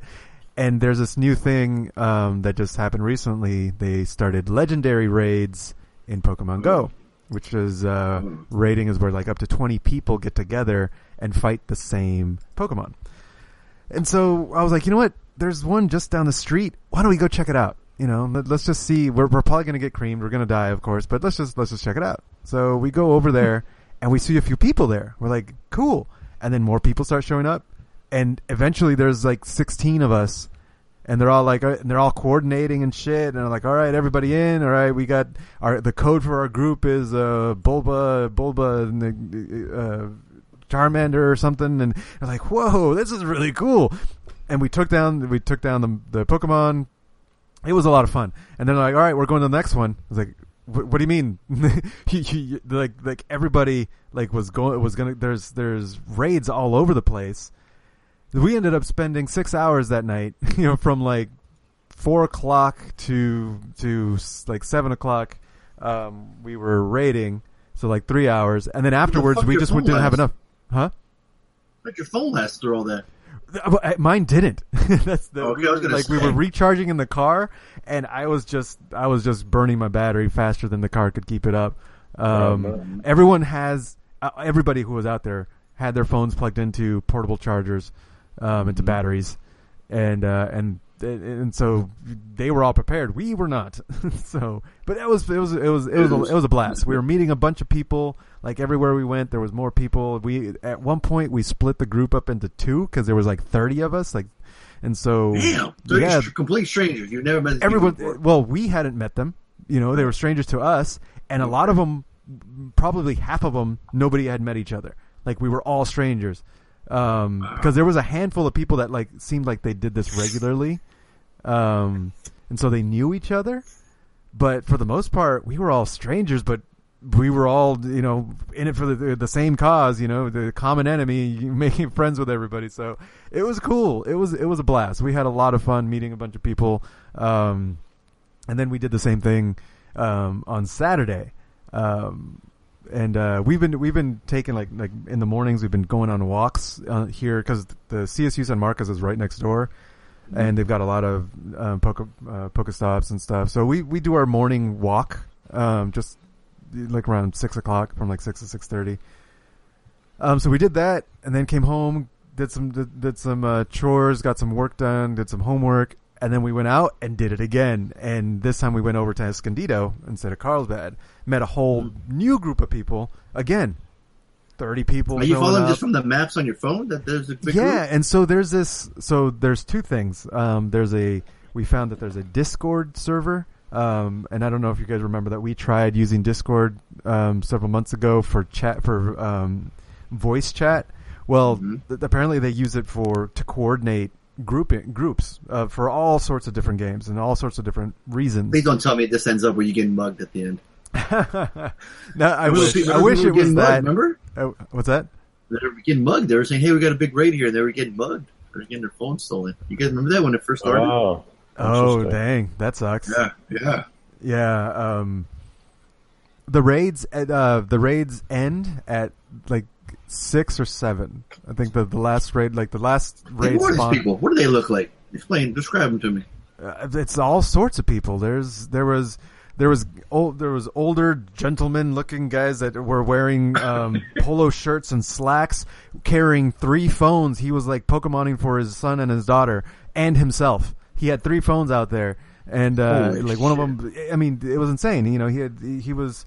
And there's this new thing, um, that just happened recently. They started legendary raids in Pokemon Go, which is, uh, raiding is where like up to twenty people get together and fight the same Pokemon. And so I was like, you know what? There's one just down the street. Why don't we go check it out? You know, let, let's just see. We're, we're probably going to get creamed. We're going to die, of course, but let's just, let's just check it out. So we go over there and we see a few people there. We're like, cool. And then more people start showing up. And eventually there's like sixteen of us, and they're all like, and they're all coordinating and shit. And they're like, all right, everybody in. All right. We got our, the code for our group is, uh, Bulba, Bulba, uh, Charmander or something, and they're like, whoa, this is really cool. And we took down we took down the, the Pokemon. It was a lot of fun. And then they're like, all right, we're going to the next one. I was like, what, what do you mean? like like everybody like was going was gonna there's there's raids all over the place. We ended up spending six hours that night, you know, from like four o'clock to to like seven o'clock. Um, we were raiding, so like three hours, and then afterwards we just didn't was? have enough. Huh? How'd your phone last through all that? Mine didn't. That's the okay, I was gonna like say. We were recharging in the car, and I was just I was just burning my battery faster than the car could keep it up. Um, um, everyone has uh, everybody who was out there had their phones plugged into portable chargers, um, into batteries, and uh, and and so they were all prepared. We were not. so, but it was it was it was it was a, it was a blast. We were meeting a bunch of people. Like everywhere we went, there was more people. We at one point we split the group up into two because there was like thirty of us. Like, and so damn, so yeah, you're complete strangers. You've never met everyone. Well, we hadn't met them. You know, they were strangers to us, and a lot of them, probably half of them, nobody had met each other. Like we were all strangers because um, wow. there was a handful of people that like seemed like they did this regularly, um, and so they knew each other. But for the most part, we were all strangers. But we were all, you know, in it for the, the same cause, you know, the common enemy, making friends with everybody. So it was cool. It was, it was a blast. We had a lot of fun meeting a bunch of people. Um, and then we did the same thing, um, on Saturday. Um, and, uh, we've been, we've been taking like, like in the mornings, we've been going on walks uh, here cause the C S U San Marcos is right next door. Mm-hmm. And they've got a lot of, um, poke, uh, Pokestops and stuff. So we, we do our morning walk, um, just, like around six o'clock from like six to six thirty. Um, so we did that and then came home, did some, did, did some, uh, chores, got some work done, did some homework. And then we went out and did it again. And this time we went over to Escondido instead of Carlsbad, met a whole mm-hmm. new group of people again, thirty people. Are you following just from the maps on your phone that there's a big yeah. group? And so there's this, so there's two things. Um, there's a, we found that there's a Discord server. Um, and I don't know if you guys remember that we tried using Discord um, several months ago for chat for um, voice chat. Well, mm-hmm. th- apparently they use it for to coordinate grouping groups uh, for all sorts of different games and all sorts of different reasons. Please don't tell me this ends up where you get mugged at the end. no, I wish, I wish it was mugged, that. Remember uh, what's that? They were getting mugged. They were saying, "Hey, we got a big raid here," and they were getting mugged. They were getting their phone stolen. You guys remember that when it first started? Oh. Oh, dang. That sucks. Yeah. Yeah. Yeah. Um, the raids at, uh, the raids end at like six or seven. I think the, the last raid, like the last raid. Hey, what are these people? What do they look like? Explain, describe them to me. Uh, it's all sorts of people. There's, there was, there was old, there was older gentlemen looking guys that were wearing, um, polo shirts and slacks, carrying three phones. He was like Pokemoning for his son and his daughter and himself. He had three phones out there. And uh, like shit. One of them, I mean, it was insane. You know, he had, he was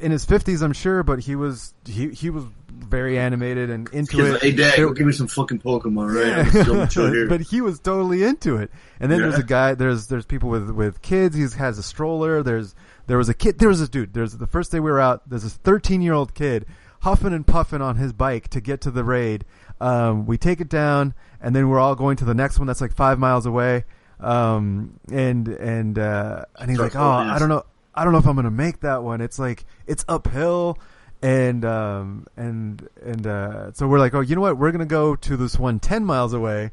in his fifties, I'm sure, but he was he, he was very animated and into He's it. Like, hey, Dad, there, give me some fucking Pokemon, right? Yeah. I'm chill here. But he was totally into it. And then yeah. there's a guy. There's there's people with, with kids. He has a stroller. There's there was a kid. There was this dude. There's the first day we were out. There's this thirteen year old kid huffing and puffing on his bike to get to the raid. Um, we take it down, and then we're all going to the next one that's like five miles away. Um, and, and, uh, and he's like, oh, I don't know. I don't know if I'm going to make that one. It's like, it's uphill. And, um, and, and, uh, so we're like, oh, you know what? We're going to go to this one ten miles away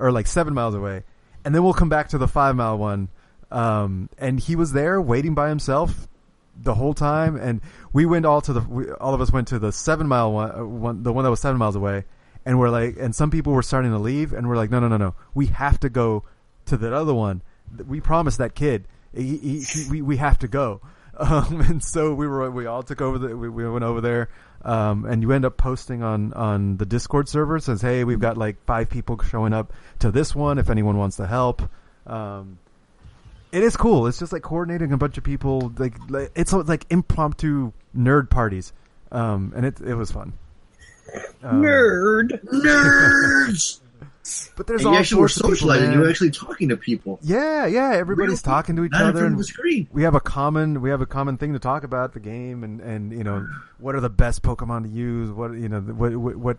or like seven miles away. And then we'll come back to the five mile one. Um, and he was there waiting by himself the whole time. And we went all to the, we, all of us went to the seven mile one, one, the one that was seven miles away. And we're like, and some people were starting to leave and we're like, no, no, no, no, we have to go to that other one. We promised that kid he, he, he, we, we have to go. Um, and so we were, we all took over the, we, we went over there. Um, and you end up posting on, on the Discord server says, hey, we've got like five people showing up to this one. If anyone wants to help, um, it is cool. It's just like coordinating a bunch of people. Like it's like impromptu nerd parties. Um, and it, it was fun. Um, Nerd nerds. But there's and all actually sorts we're socializing. Of people, you're actually talking to people. Yeah, yeah. Everybody's Real, talking to each other. And we have a common, we have a common thing to talk about the game, and, and you know, what are the best Pokemon to use? What you know, what what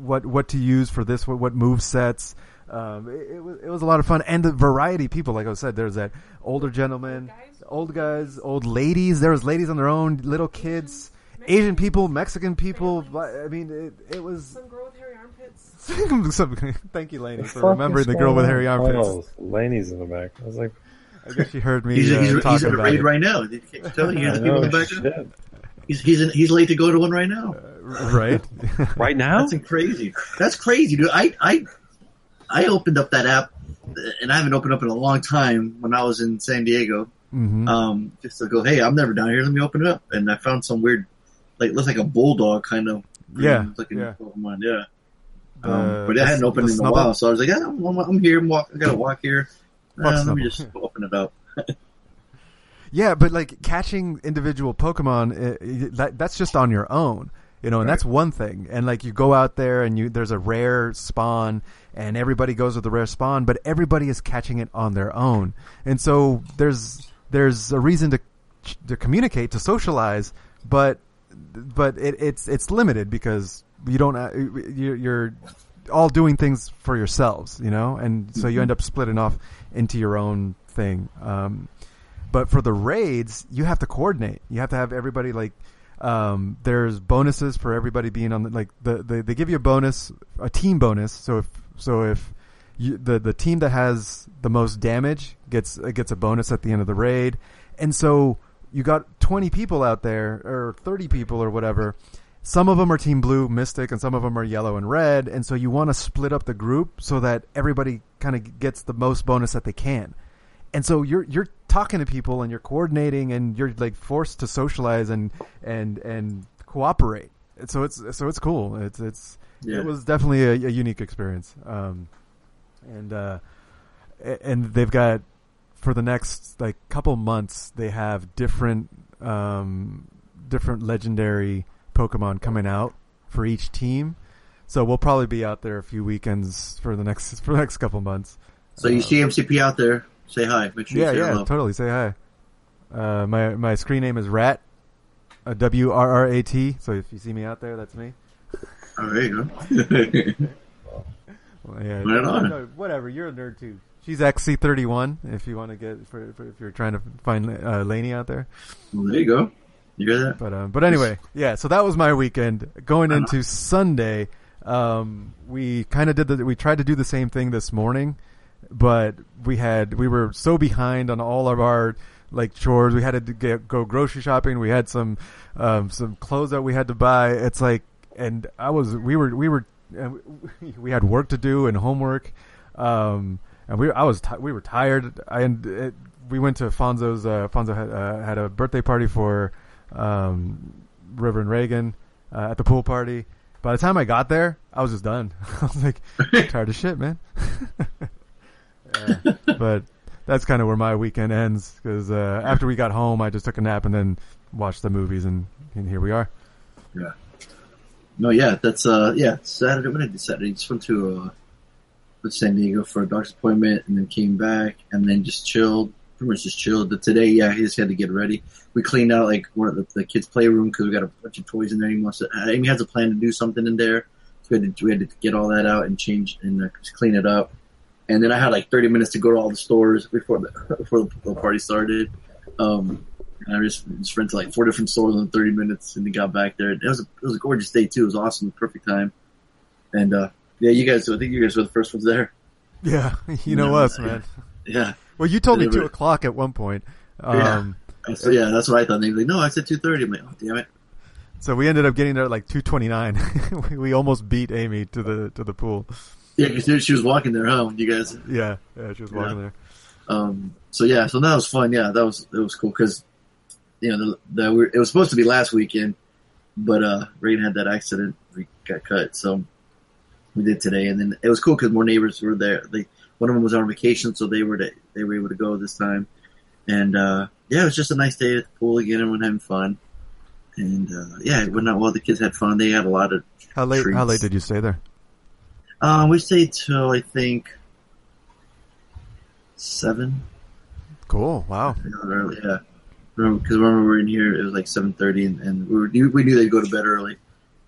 what what to use for this? What what move sets? Um, it, it was it was a lot of fun, and the variety of people. Like I said, there's that older gentleman, guys. old guys, old ladies. There was ladies on their own, little kids, Asian, Asian people, Mexican people. I mean, it, it was. Some girl with hairy armpits. Thank you, Laney, for remembering the girl with hairy armpits. Laney's in the back. I was like, I guess she heard me he's, uh, he's, talking he's about it right now. Telling you, know, in the back he's he's, in, he's late to go to one right now. Uh, right, right now. That's crazy. That's crazy, dude. I I I opened up that app, and I haven't opened up in a long time. When I was in San Diego, mm-hmm. um, just to go, hey, I'm never down here. Let me open it up, and I found some weird, like looks like a bulldog kind of. Yeah, looking yeah. Pokemon, yeah. Um, uh, but it hadn't opened in a while, so I was like, yeah, I'm, I'm here, I'm walk, I gotta walk here. Uh, let me just open it up. Yeah, but like catching individual Pokemon, it, it, that, that's just on your own, you know, and right. That's one thing. And like you go out there and you there's a rare spawn, and everybody goes with the rare spawn, but everybody is catching it on their own. And so there's there's a reason to to communicate, to socialize, but but it, it's it's limited because. You don't. You're all doing things for yourselves, you know, and so you end up splitting off into your own thing. Um, but for the raids, you have to coordinate. You have to have everybody like. Um, there's bonuses for everybody being on the like the, the they give you a bonus, a team bonus. So if so if you, the the team that has the most damage gets gets a bonus at the end of the raid, and so you got twenty people out there or thirty people or whatever. Some of them are Team Blue, Mystic, and some of them are Yellow and Red. And so you want to split up the group so that everybody kind of gets the most bonus that they can. And so you're you're talking to people and you're coordinating and you're like forced to socialize and and and cooperate. And so it's so it's cool. It's it's yeah. It was definitely a, a unique experience. Um, and uh, and they've got for the next like couple months they have different um, different legendary. Pokemon coming out for each team, so we'll probably be out there a few weekends for the next for the next couple months. So you um, see M C P out there, say hi. Make sure yeah, you say yeah, hello. Totally say hi. Uh, my my screen name is Rat, uh, W R R A T. So if you see me out there, that's me. Oh, there you go. Well, yeah, right on. No, whatever, you're a nerd too. She's X C thirty-one. If you want to get for, for if you're trying to find uh, Laney out there, well, there you go. You hear that? But um, but anyway, yeah. So that was my weekend. Going into Sunday, um, we kind of did the we tried to do the same thing this morning, but we had we were so behind on all of our like chores. We had to get, go grocery shopping. We had some um, some clothes that we had to buy. It's like, and I was we were we were we had work to do and homework, um, and we I was t- we were tired. I and we went to Fonzo's. Uh, Fonzo had, uh, had a birthday party for. Um, Reverend Reagan uh, at the pool party. By the time I got there, I was just done. I was like, I'm tired of shit, man. uh, but that's kind of where my weekend ends, because uh, after we got home, I just took a nap and then watched the movies, and, and here we are. Yeah. No, yeah, that's uh, yeah. Saturday, what did I do Saturday? Just went to uh, went to San Diego for a doctor's appointment, and then came back, and then just chilled. Pretty much just chilled. But today, yeah, he just had to get ready. We cleaned out like one of the, the kids' playroom because we got a bunch of toys in there. He wants to. Amy has a plan to do something in there. So we had to, we had to get all that out and change and uh, clean it up. And then I had like thirty minutes to go to all the stores before the before the party started. Um, and I just, just went to like four different stores in thirty minutes, and then got back there. It was a, it was a gorgeous day too. It was awesome, perfect time. And uh, yeah, you guys. I think you guys were the first ones there. Yeah, you know yeah, us, man. Yeah. Well, you told me two o'clock at one point. Um, yeah. So yeah, that's what I thought. They were like, no, I said two thirty. I'm like, oh, damn it. So we ended up getting there at like two twenty nine. We almost beat Amy to the to the pool. Yeah, because she was walking there home. You guys. Yeah, yeah, she was walking yeah. there. Um. So yeah, so that was fun. Yeah, that was it was cool because, you know, the, the, we, it was supposed to be last weekend, but uh, Reagan had that accident. We got cut, so we did today, and then it was cool because more neighbors were there. They one of them was on vacation, so they were to, they were able to go this time, and uh, yeah, it was just a nice day at the pool again. Everyone having fun, and uh, yeah, it went out well. The kids had fun. They had a lot of how late treats. How late did you stay there? Uh, we stayed till, I think, seven. Cool. Wow. Early, yeah. Because when we were in here, it was like seven thirty, and, and we, were, we knew they'd go to bed early.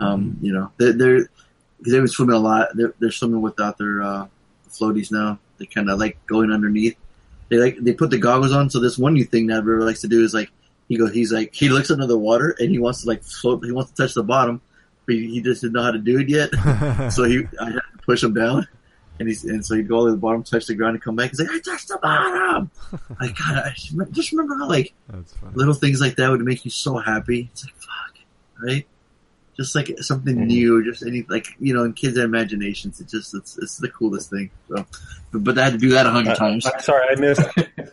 Um, mm-hmm. You know, they're, they're, they were swimming a lot. They're, they're swimming without their uh, floaties now. They kind of like going underneath. They like they put the goggles on. So this one new thing that River likes to do is like, he goes, he's like, he looks under the water, and he wants to like float. He wants to touch the bottom, but he just didn't know how to do it yet. So he, I had to push him down, and he's and so he'd go to the bottom, touch the ground, and come back. He's like, I touched the bottom. Like, God, I just remember how like little things like that would make you so happy. It's like, fuck, right? Just like something mm-hmm. new, just any like you know, in kids' imaginations, it just it's it's the coolest thing. So, but, but I had to do that a hundred uh, times. I'm sorry, I missed.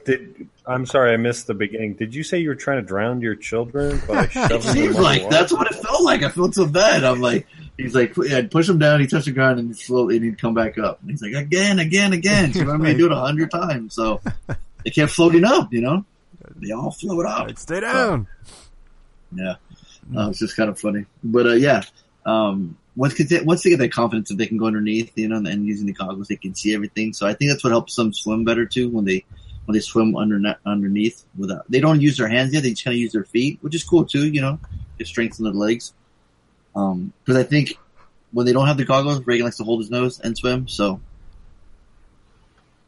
Did I'm sorry, I missed the beginning. Did you say you were trying to drown your children by shoving? It seems like that's what it felt like. I felt so bad. I'm like, he's like, I'd push him down, he'd touch the ground, and slowly he'd come back up. And he's like, again, again, again. So I'm gonna do it a hundred times. So they kept floating up, you know. They all float up. I'd stay down. So, yeah, uh, it's just kind of funny, but uh, yeah. Um, once they, once they get that confidence that they can go underneath, you know, and, and using the goggles, they can see everything. So I think that's what helps them swim better too when they. When they swim under underneath, without they don't use their hands yet. They just kind of use their feet, which is cool too. You know, it strengthens their legs. Um, because I think when they don't have the goggles, Reagan likes to hold his nose and swim. So,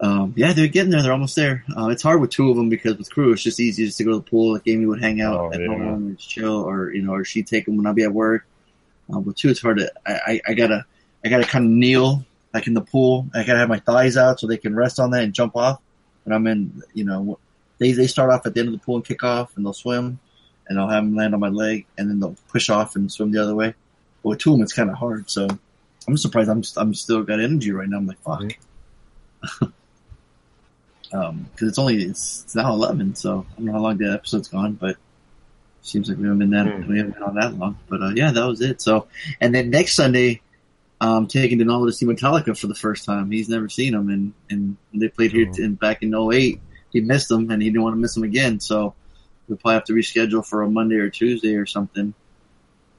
um, yeah, they're getting there. They're almost there. Uh, it's hard with two of them because with crew, it's just easy just to go to the pool. Like Amy would hang out oh, at yeah. home and chill, or you know, or she'd take them when I'd be at work. Uh, with two, it's hard to. I, I, I gotta I gotta kind of kneel like in the pool. I gotta have my thighs out so they can rest on that and jump off. And I'm in, you know, they they start off at the end of the pool and kick off, and they'll swim, and I'll have them land on my leg, and then they'll push off and swim the other way. But with two of them, it's kind of hard. So I'm surprised I'm I'm still got energy right now. I'm like, fuck, because um, it's only it's, it's now eleven, so I don't know how long the episode's gone, but seems like we haven't been that mm. we haven't been on that long. But uh, yeah, that was it. So and then next Sunday. Um, taking Denali to see Metallica for the first time. He's never seen them, and, and they played here t- and back in oh eight. He missed them, and he didn't want to miss them again. So we'll probably have to reschedule for a Monday or Tuesday or something.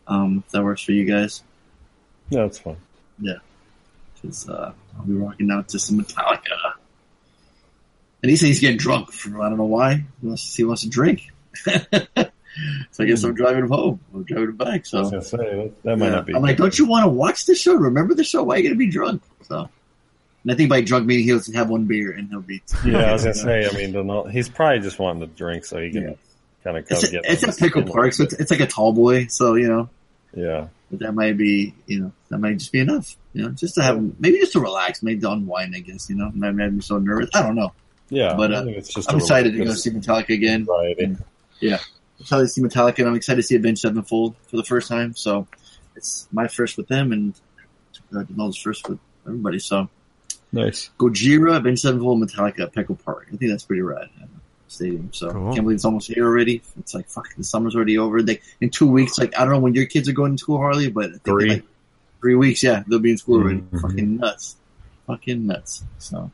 Um, if that works for you guys. Yeah, that's fine. Yeah, because uh, I'll be rocking out to some Metallica. And he said he's getting drunk. For, I don't know why. He wants, he wants to drink. So I guess I'm driving him home. I'm driving him back. So I was gonna say, that, that might yeah. not be. I'm like, don't you want to watch the show? Remember the show? Why are you going to be drunk? So, and I think by drunk meaning he'll have one beer and he'll be. Yeah, I was going to say. I mean, he's probably just wanting to drink so he can yeah. kind of come get. It's a pickle park, so it's, it's like a tall boy. So you know. Yeah. But that might be, you know, that might just be enough. You know, just to have him, maybe just to relax, maybe to unwind. I guess you know, not made me so nervous. I don't know. Yeah, but uh, it's just I'm excited to go see Metallica again. And, yeah. I'm excited to see Metallica, and I'm excited to see Avenged Sevenfold for the first time. So it's my first with them, and Donald's first with everybody. So nice. Gojira, Avenged Sevenfold, Metallica at Petco Park. I think that's pretty rad. Stadium. So cool. I can't believe it's almost here already. It's like fuck, the summer's already over. They in two weeks. Like I don't know when your kids are going to school, Harley, but I think three, like, three weeks. Yeah, they'll be in school already. Mm-hmm. Fucking nuts. Fucking nuts. So.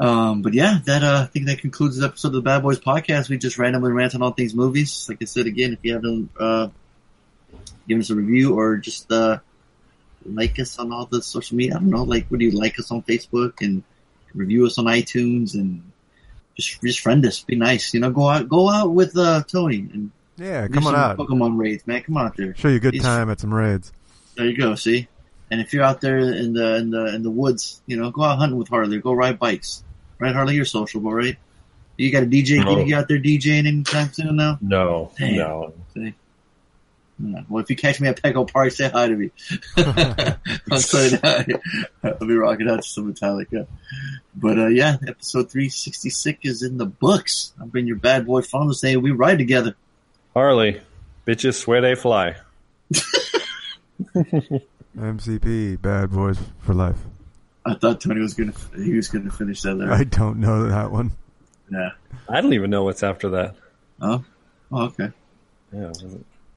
Um, but yeah, that uh, I think that concludes the episode of the Bad Boys Podcast. We just randomly rant on all things movies. Like I said, again, if you haven't uh, given us a review or just uh, like us on all the social media, I don't know, like, would you like us on Facebook and review us on iTunes and just just friend us? Be nice, you know. Go out, go out with uh, Tony and yeah, come on out. Pokemon raids, man. Come out there. Show you a good He's, time at some raids. There you go. See, and if you're out there in the in the in the woods, you know, go out hunting with Harley. Go ride bikes. Right, Harley, you're sociable, right? You got a D J? No. Can you get out there DJing anytime soon now? No. Damn. No. See? No. Well, if you catch me at Petco Park, say hi to me. I'll say hi. I'll be rocking out to some Metallica. But, uh, yeah, episode three sixty-six is in the books. I've been your bad boy, Fonzo, saying we ride together. Harley, bitches swear they fly. M C P, bad boys for life. I thought Tony was gonna he was gonna finish that there. I don't know that one. Yeah, I don't even know what's after that. Oh, oh okay. Yeah. It